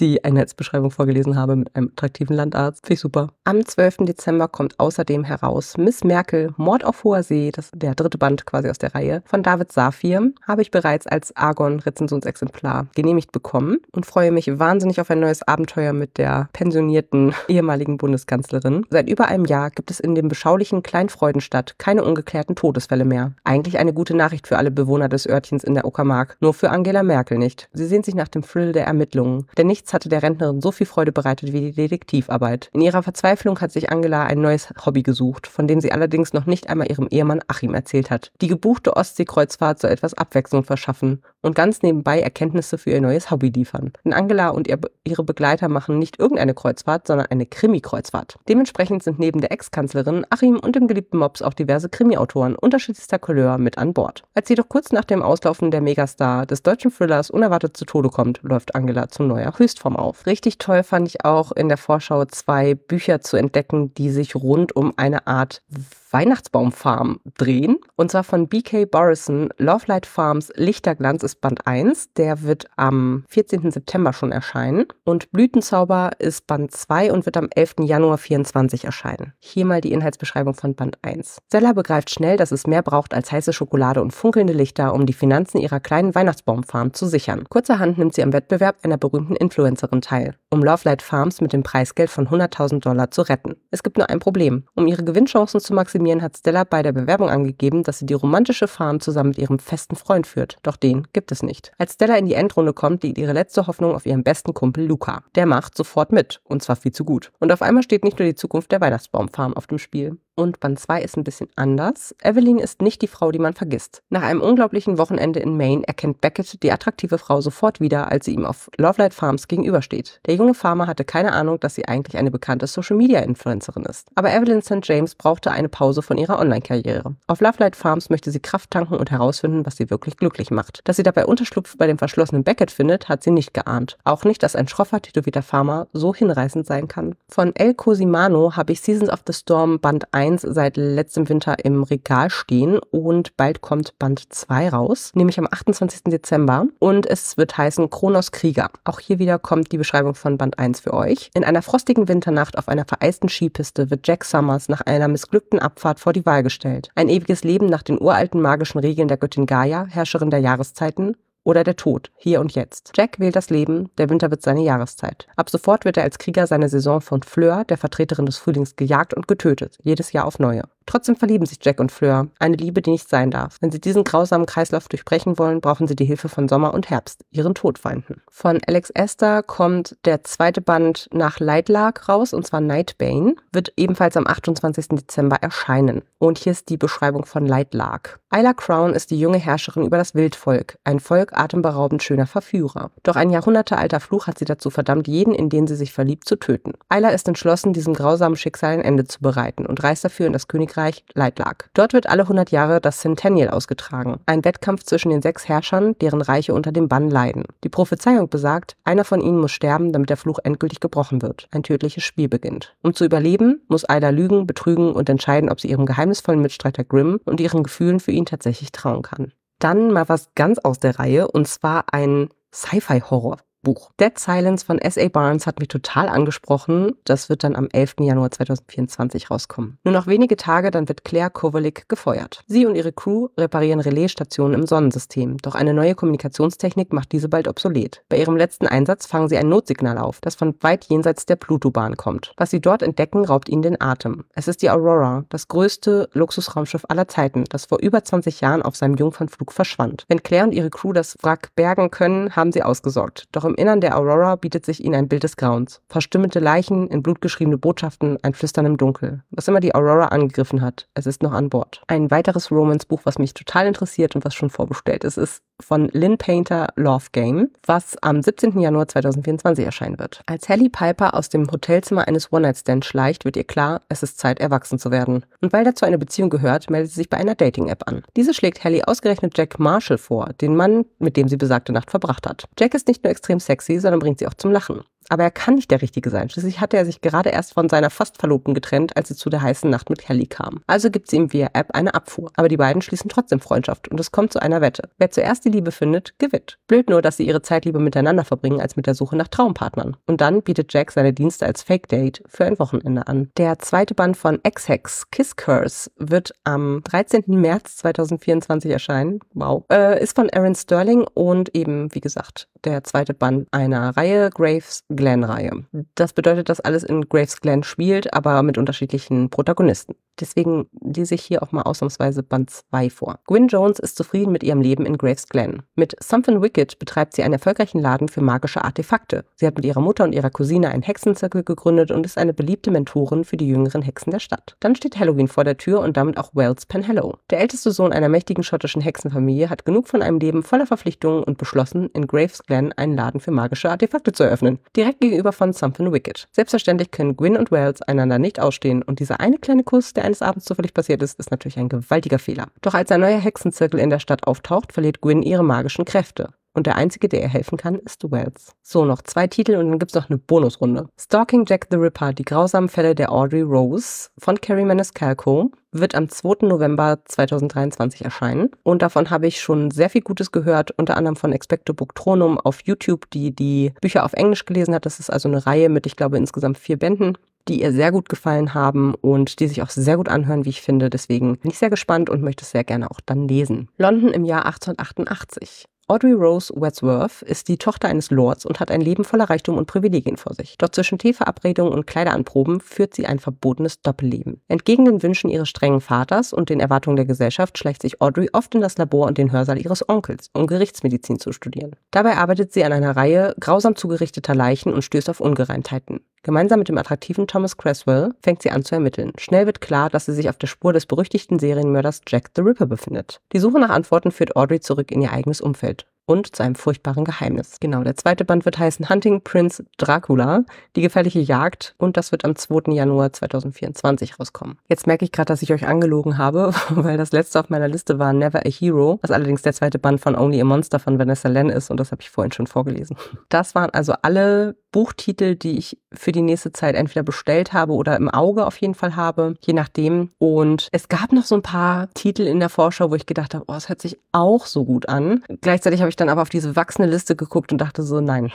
die Einheitsbeschreibung vorgelesen habe mit einem attraktiven Landarzt. Finde ich super. Am zwölften Dezember kommt außerdem heraus Miss Merkel, Mord auf hoher See, das ist der dritte Band quasi aus der Reihe, von David Safir, habe ich bereits als Argon-Rezensionsexemplar genehmigt bekommen und freue mich wahnsinnig auf ein neues Abenteuer mit der pensionierten ehemaligen Bundeskanzlerin. Seit über einem Jahr gibt es in dem beschaulichen Kleinfreudenstadt keine ungeklärten Todesfälle mehr. Eigentlich eine gute Nachricht für alle Bewohner des Örtchens in der Uckermark, nur für Angela Merkel nicht. Sie sehnt sich nach dem Thrill der Ermittlungen. Denn nichts hatte der Rentnerin so viel Freude bereitet wie die Detektivarbeit. In ihrer Verzweiflung hat sich Angela ein neues Hobby gesucht, von dem sie allerdings noch nicht einmal ihrem Ehemann Achim erzählt hat. Die gebuchte Ostseekreuzfahrt soll etwas Abwechslung verschaffen und ganz nebenbei Erkenntnisse für ihr neues Hobby liefern. Denn Angela und ihr, ihre Begleiter machen nicht irgendeine Kreuzfahrt, sondern eine Krimi-Kreuzfahrt. Dementsprechend sind neben der Ex-Kanzlerin, Achim und dem geliebten Mops auch diverse Krimi-Autoren unterschiedlichster Couleur mit an Bord. Als jedoch kurz nach dem Auslaufen der Megastar des deutschen Thrillers unerwartet zu Tode kommt, läuft Angela zum neuer Höchstform auf. Richtig toll fand ich auch in der Vorschau zwei Bücher zu entdecken, die sich rund um eine Art Weihnachtsbaumfarm drehen. Und zwar von B K Borison, Love Light Farms Lichterglanz ist Band eins. Der wird am vierzehnten September schon erscheinen. Und Blütenzauber ist Band zwei und wird am elften Januar vierundzwanzig erscheinen. Hier mal die Inhaltsbeschreibung von Band eins. Sella begreift schnell, dass es mehr braucht als heiße Schokolade und funkelnde Lichter, um die Finanzen ihrer kleinen Weihnachtsbaumfarm zu sichern. Kurzerhand nimmt sie am Wettbewerb einer berühmten Influencerin teil, um Love Light Farms mit dem Preisgeld von hunderttausend Dollar zu retten. Es gibt nur ein Problem. Um ihre Gewinnchancen zu maximieren, hat Stella bei der Bewerbung angegeben, dass sie die romantische Farm zusammen mit ihrem festen Freund führt. Doch den gibt es nicht. Als Stella in die Endrunde kommt, liegt ihre letzte Hoffnung auf ihrem besten Kumpel Luca. Der macht sofort mit. Und zwar viel zu gut. Und auf einmal steht nicht nur die Zukunft der Weihnachtsbaumfarm auf dem Spiel. Und Band zwei ist ein bisschen anders. Evelyn ist nicht die Frau, die man vergisst. Nach einem unglaublichen Wochenende in Maine erkennt Beckett die attraktive Frau sofort wieder, als sie ihm auf Lovelight Farms gegenübersteht. Der junge Farmer hatte keine Ahnung, dass sie eigentlich eine bekannte Social-Media-Influencerin ist. Aber Evelyn Saint James brauchte eine Pause von ihrer Online-Karriere. Auf Lovelight Farms möchte sie Kraft tanken und herausfinden, was sie wirklich glücklich macht. Dass sie dabei Unterschlupf bei dem verschlossenen Beckett findet, hat sie nicht geahnt. Auch nicht, dass ein schroffer, tätowierter Farmer so hinreißend sein kann. Von El Cosimano habe ich Seasons of the Storm Band eins seit letztem Winter im Regal stehen und bald kommt Band zwei raus, nämlich am achtundzwanzigsten Dezember und es wird heißen Kronos Krieger. Auch hier wieder kommt die Beschreibung von Band eins für euch. In einer frostigen Winternacht auf einer vereisten Skipiste wird Jack Summers nach einer missglückten Abfahrt vor die Wahl gestellt. Ein ewiges Leben nach den uralten magischen Regeln der Göttin Gaia, Herrscherin der Jahreszeiten, oder der Tod, hier und jetzt. Jack wählt das Leben, der Winter wird seine Jahreszeit. Ab sofort wird er als Krieger seiner Saison von Fleur, der Vertreterin des Frühlings, gejagt und getötet, jedes Jahr auf neue. Trotzdem verlieben sich Jack und Fleur, eine Liebe, die nicht sein darf. Wenn sie diesen grausamen Kreislauf durchbrechen wollen, brauchen sie die Hilfe von Sommer und Herbst, ihren Todfeinden. Von Alex Esther kommt der zweite Band nach Lightlark raus, und zwar Nightbane, wird ebenfalls am achtundzwanzigsten Dezember erscheinen. Und hier ist die Beschreibung von Lightlark. Isla Crown ist die junge Herrscherin über das Wildvolk, ein Volk atemberaubend schöner Verführer. Doch ein jahrhundertealter Fluch hat sie dazu verdammt, jeden, in den sie sich verliebt, zu töten. Isla ist entschlossen, diesem grausamen Schicksal ein Ende zu bereiten und reist dafür in das Königreich Lightlark. Dort wird alle hundert Jahre das Centennial ausgetragen, ein Wettkampf zwischen den sechs Herrschern, deren Reiche unter dem Bann leiden. Die Prophezeiung besagt, einer von ihnen muss sterben, damit der Fluch endgültig gebrochen wird. Ein tödliches Spiel beginnt. Um zu überleben, muss Isla lügen, betrügen und entscheiden, ob sie ihrem geheimnisvollen Mitstreiter Grimm und ihren Gefühlen für ihn tatsächlich trauen kann. Dann mal was ganz aus der Reihe, und zwar ein Sci-Fi-Horror-Buch. Dead Silence von S A Barnes hat mich total angesprochen. Das wird dann am elften Januar zweitausendvierundzwanzig rauskommen. Nur noch wenige Tage, dann wird Claire Kovalyk gefeuert. Sie und ihre Crew reparieren Relaisstationen im Sonnensystem, doch eine neue Kommunikationstechnik macht diese bald obsolet. Bei ihrem letzten Einsatz fangen sie ein Notsignal auf, das von weit jenseits der Plutobahn kommt. Was sie dort entdecken, raubt ihnen den Atem. Es ist die Aurora, das größte Luxusraumschiff aller Zeiten, das vor über zwanzig Jahren auf seinem Jungfernflug verschwand. Wenn Claire und ihre Crew das Wrack bergen können, haben sie ausgesorgt. Doch im Innern der Aurora bietet sich ihnen ein Bild des Grauens. Verstümmelte Leichen, in Blut geschriebene Botschaften, ein Flüstern im Dunkel. Was immer die Aurora angegriffen hat, es ist noch an Bord. Ein weiteres Romance-Buch, was mich total interessiert und was schon vorbestellt ist, ist von Lynn Painter Love Game, was am siebzehnten Januar zweitausendvierundzwanzig erscheinen wird. Als Hallie Piper aus dem Hotelzimmer eines One-Night-Stand schleicht, wird ihr klar, es ist Zeit, erwachsen zu werden. Und weil dazu eine Beziehung gehört, meldet sie sich bei einer Dating-App an. Diese schlägt Hallie ausgerechnet Jack Marshall vor, den Mann, mit dem sie besagte Nacht verbracht hat. Jack ist nicht nur extrem sexy, sondern bringt sie auch zum Lachen. Aber er kann nicht der Richtige sein. Schließlich hatte er sich gerade erst von seiner Fastverlobten getrennt, als sie zu der heißen Nacht mit Hallie kam. Also gibt sie ihm via App eine Abfuhr. Aber die beiden schließen trotzdem Freundschaft und es kommt zu einer Wette. Wer zuerst die Liebe findet, gewinnt. Blöd nur, dass sie ihre Zeit lieber miteinander verbringen, als mit der Suche nach Traumpartnern. Und dann bietet Jack seine Dienste als Fake-Date für ein Wochenende an. Der zweite Band von X-Hex, Kiss Curse, wird am dreizehnten März zweitausendvierundzwanzig erscheinen. Wow. Äh, ist von Aaron Sterling und eben, wie gesagt, der zweite Band einer Reihe, Graves Glen-Reihe. Das bedeutet, dass alles in Graves Glen spielt, aber mit unterschiedlichen Protagonisten. Deswegen lese ich hier auch mal ausnahmsweise Band zwei vor. Gwyn Jones ist zufrieden mit ihrem Leben in Graves Glen. Mit Something Wicked betreibt sie einen erfolgreichen Laden für magische Artefakte. Sie hat mit ihrer Mutter und ihrer Cousine einen Hexenzirkel gegründet und ist eine beliebte Mentorin für die jüngeren Hexen der Stadt. Dann steht Halloween vor der Tür und damit auch Wells Penhallow. Der älteste Sohn einer mächtigen schottischen Hexenfamilie hat genug von einem Leben voller Verpflichtungen und beschlossen, in Graves Glen einen Laden für magische Artefakte zu eröffnen. Direkt gegenüber von Something Wicked. Selbstverständlich können Gwyn und Wells einander nicht ausstehen und dieser eine kleine Kuss, der eines Abends zufällig passiert ist, ist natürlich ein gewaltiger Fehler. Doch als ein neuer Hexenzirkel in der Stadt auftaucht, verliert Gwyn ihre magischen Kräfte. Und der Einzige, der ihr helfen kann, ist Wells. So, noch zwei Titel und dann gibt's noch eine Bonusrunde. Stalking Jack the Ripper, die grausamen Fälle der Audrey Rose von Carrie Maniscalco, wird am zweiten November zweitausenddreiundzwanzig erscheinen. Und davon habe ich schon sehr viel Gutes gehört, unter anderem von Expecto Booktronom auf YouTube, die die Bücher auf Englisch gelesen hat. Das ist also eine Reihe mit, ich glaube, insgesamt vier Bänden, die ihr sehr gut gefallen haben und die sich auch sehr gut anhören, wie ich finde. Deswegen bin ich sehr gespannt und möchte es sehr gerne auch dann lesen. London im Jahr achtzehnhundertachtundachtzig. Audrey Rose Wadsworth ist die Tochter eines Lords und hat ein Leben voller Reichtum und Privilegien vor sich. Doch zwischen Teeverabredungen und Kleideranproben führt sie ein verbotenes Doppelleben. Entgegen den Wünschen ihres strengen Vaters und den Erwartungen der Gesellschaft schleicht sich Audrey oft in das Labor und den Hörsaal ihres Onkels, um Gerichtsmedizin zu studieren. Dabei arbeitet sie an einer Reihe grausam zugerichteter Leichen und stößt auf Ungereimtheiten. Gemeinsam mit dem attraktiven Thomas Creswell fängt sie an zu ermitteln. Schnell wird klar, dass sie sich auf der Spur des berüchtigten Serienmörders Jack the Ripper befindet. Die Suche nach Antworten führt Audrey zurück in ihr eigenes Umfeld und zu einem furchtbaren Geheimnis. Genau, der zweite Band wird heißen Hunting Prince Dracula, die gefährliche Jagd, und das wird am zweiten Januar zweitausendvierundzwanzig rauskommen. Jetzt merke ich gerade, dass ich euch angelogen habe, weil das letzte auf meiner Liste war Never a Hero, was allerdings der zweite Band von Only a Monster von Vanessa Len ist, und das habe ich vorhin schon vorgelesen. Das waren also alle Buchtitel, die ich für die nächste Zeit entweder bestellt habe oder im Auge auf jeden Fall habe, je nachdem. Und es gab noch so ein paar Titel in der Vorschau, wo ich gedacht habe, oh, es hört sich auch so gut an. Gleichzeitig habe ich Ich dann aber auf diese wachsende Liste geguckt und dachte so, nein,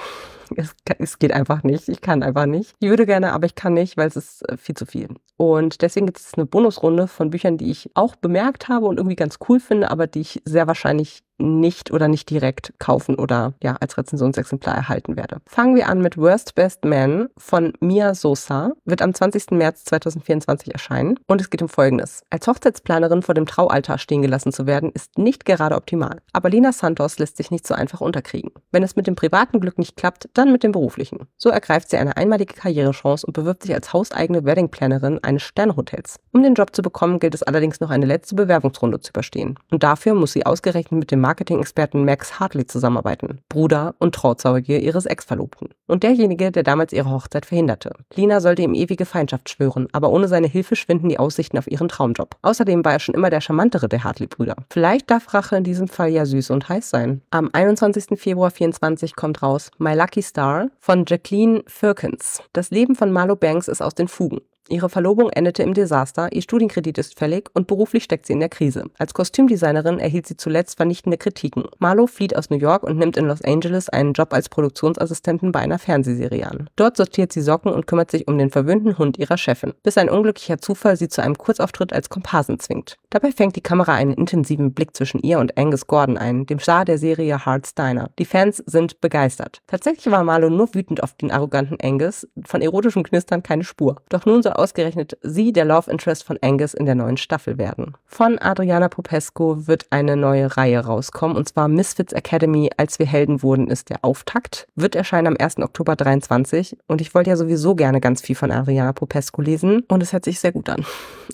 es, es geht einfach nicht. Ich kann einfach nicht. Ich würde gerne, aber ich kann nicht, weil es ist viel zu viel. Und deswegen gibt es eine Bonusrunde von Büchern, die ich auch bemerkt habe und irgendwie ganz cool finde, aber die ich sehr wahrscheinlich nicht oder nicht direkt kaufen oder ja als Rezensionsexemplar erhalten werde. Fangen wir an mit Worst Best Man von Mia Sosa, wird am zwanzigsten März zweitausendvierundzwanzig erscheinen, und es geht um Folgendes. Als Hochzeitsplanerin vor dem Traualtar stehen gelassen zu werden, ist nicht gerade optimal. Aber Lina Santos lässt sich nicht so einfach unterkriegen. Wenn es mit dem privaten Glück nicht klappt, dann mit dem beruflichen. So ergreift sie eine einmalige Karrierechance und bewirbt sich als hauseigene Wedding-Plannerin eines Sternhotels. Um den Job zu bekommen, gilt es allerdings noch eine letzte Bewerbungsrunde zu überstehen. Und dafür muss sie ausgerechnet mit dem Marketing-Experten Max Hartley zusammenarbeiten, Bruder und Trauzeuge ihres Ex-Verlobten und derjenige, der damals ihre Hochzeit verhinderte. Lina sollte ihm ewige Feindschaft schwören, aber ohne seine Hilfe schwinden die Aussichten auf ihren Traumjob. Außerdem war er schon immer der charmantere der Hartley-Brüder. Vielleicht darf Rache in diesem Fall ja süß und heiß sein. Am einundzwanzigsten Februar vierundzwanzig kommt raus My Lucky Star von Jacqueline Firkins. Das Leben von Marlo Banks ist aus den Fugen. Ihre Verlobung endete im Desaster, ihr Studienkredit ist fällig und beruflich steckt sie in der Krise. Als Kostümdesignerin erhielt sie zuletzt vernichtende Kritiken. Marlo flieht aus New York und nimmt in Los Angeles einen Job als Produktionsassistentin bei einer Fernsehserie an. Dort sortiert sie Socken und kümmert sich um den verwöhnten Hund ihrer Chefin, bis ein unglücklicher Zufall sie zu einem Kurzauftritt als Komparsin zwingt. Dabei fängt die Kamera einen intensiven Blick zwischen ihr und Angus Gordon ein, dem Star der Serie Hart's Diner. Die Fans sind begeistert. Tatsächlich war Marlo nur wütend auf den arroganten Angus, von erotischem Knistern keine Spur. Doch nun soll ausgerechnet sie der Love Interest von Angus in der neuen Staffel werden. Von Adriana Popescu wird eine neue Reihe rauskommen, und zwar Misfits Academy, als wir Helden wurden, ist der Auftakt. Wird erscheinen am ersten Oktober dreiundzwanzig, und ich wollte ja sowieso gerne ganz viel von Adriana Popescu lesen und es hört sich sehr gut an.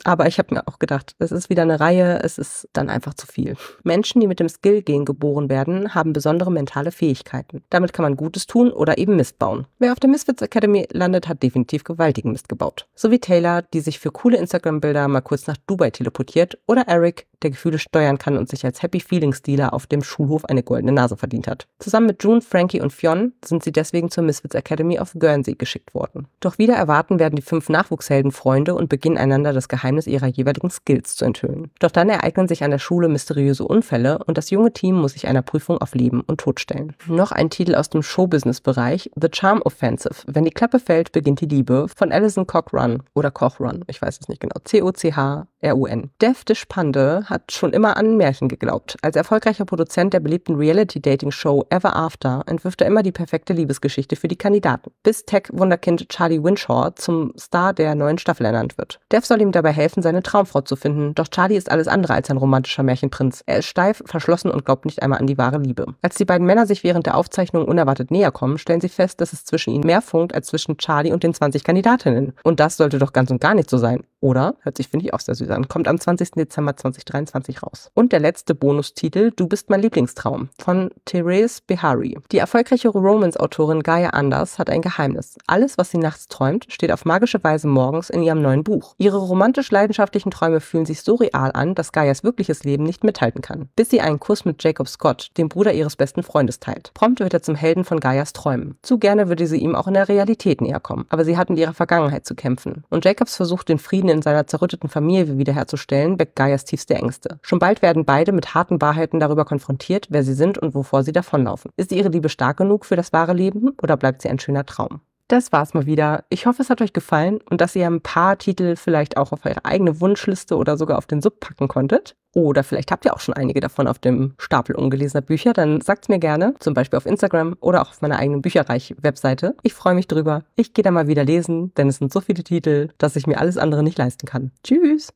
Aber ich habe mir auch gedacht, es ist wieder eine Reihe, es ist dann einfach zu viel. Menschen, die mit dem Skill-Gen geboren werden, haben besondere mentale Fähigkeiten. Damit kann man Gutes tun oder eben Mist bauen. Wer auf der Misfits Academy landet, hat definitiv gewaltigen Mist gebaut. So wie Taylor, die sich für coole Instagram-Bilder mal kurz nach Dubai teleportiert, oder Eric, der Gefühle steuern kann und sich als Happy Feelings Dealer auf dem Schulhof eine goldene Nase verdient hat. Zusammen mit June, Frankie und Fionn sind sie deswegen zur Misfits Academy auf Guernsey geschickt worden. Doch wieder erwarten werden die fünf Nachwuchshelden Freunde und beginnen einander das Geheimnis ihrer jeweiligen Skills zu enthüllen. Doch dann ereignen sich an der Schule mysteriöse Unfälle und das junge Team muss sich einer Prüfung auf Leben und Tod stellen. Noch ein Titel aus dem Showbusiness-Bereich, The Charm Offensive, wenn die Klappe fällt, beginnt die Liebe, von Alison Cochrane. Oder Cochrane, ich weiß es nicht genau. C O C H R U N. Dev Deshpande hat schon immer an Märchen geglaubt. Als erfolgreicher Produzent der beliebten Reality-Dating-Show Ever After entwirft er immer die perfekte Liebesgeschichte für die Kandidaten, bis Tech-Wunderkind Charlie Winshaw zum Star der neuen Staffel ernannt wird. Dev soll ihm dabei helfen, seine Traumfrau zu finden, doch Charlie ist alles andere als ein romantischer Märchenprinz. Er ist steif, verschlossen und glaubt nicht einmal an die wahre Liebe. Als die beiden Männer sich während der Aufzeichnung unerwartet näher kommen, stellen sie fest, dass es zwischen ihnen mehr funkt als zwischen Charlie und den zwanzig Kandidatinnen. Und das soll sollte doch ganz und gar nicht so sein. Oder? Hört sich, finde ich, auch sehr süß an. Kommt am zwanzigsten Dezember zweitausenddreiundzwanzig raus. Und der letzte Bonustitel, Du bist mein Lieblingstraum, von Therese Behari. Die erfolgreiche Romance-Autorin Gaia Anders hat ein Geheimnis. Alles, was sie nachts träumt, steht auf magische Weise morgens in ihrem neuen Buch. Ihre romantisch-leidenschaftlichen Träume fühlen sich so real an, dass Gaias wirkliches Leben nicht mithalten kann. Bis sie einen Kuss mit Jacob Scott, dem Bruder ihres besten Freundes, teilt. Prompt wird er zum Helden von Gaias Träumen. Zu gerne würde sie ihm auch in der Realität näher kommen. Aber sie hat mit ihrer Vergangenheit zu kämpfen. Und Jacobs versucht, den Frieden in seiner zerrütteten Familie wiederherzustellen, weckt Gaias tiefste Ängste. Schon bald werden beide mit harten Wahrheiten darüber konfrontiert, wer sie sind und wovor sie davonlaufen. Ist ihre Liebe stark genug für das wahre Leben oder bleibt sie ein schöner Traum? Das war's mal wieder. Ich hoffe, es hat euch gefallen und dass ihr ein paar Titel vielleicht auch auf eure eigene Wunschliste oder sogar auf den Sub packen konntet. Oder vielleicht habt ihr auch schon einige davon auf dem Stapel ungelesener Bücher, dann sagt's mir gerne, zum Beispiel auf Instagram oder auch auf meiner eigenen Bücherreich-Webseite. Ich freue mich drüber. Ich gehe da mal wieder lesen, denn es sind so viele Titel, dass ich mir alles andere nicht leisten kann. Tschüss!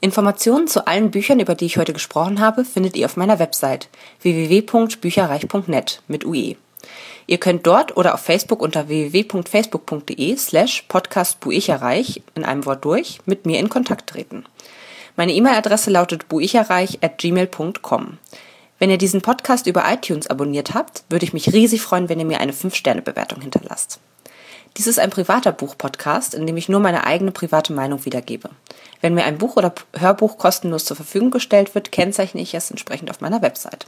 Informationen zu allen Büchern, über die ich heute gesprochen habe, findet ihr auf meiner Website w w w punkt bücherreich punkt net mit U E. Ihr könnt dort oder auf Facebook unter w w w punkt facebook punkt de slash podcastbuicherreich in einem Wort durch mit mir in Kontakt treten. Meine E-Mail-Adresse lautet buicherreich at gmail punkt com. Wenn ihr diesen Podcast über iTunes abonniert habt, würde ich mich riesig freuen, wenn ihr mir eine fünf Sterne Bewertung hinterlasst. Dies ist ein privater Buch-Podcast, in dem ich nur meine eigene private Meinung wiedergebe. Wenn mir ein Buch oder Hörbuch kostenlos zur Verfügung gestellt wird, kennzeichne ich es entsprechend auf meiner Website.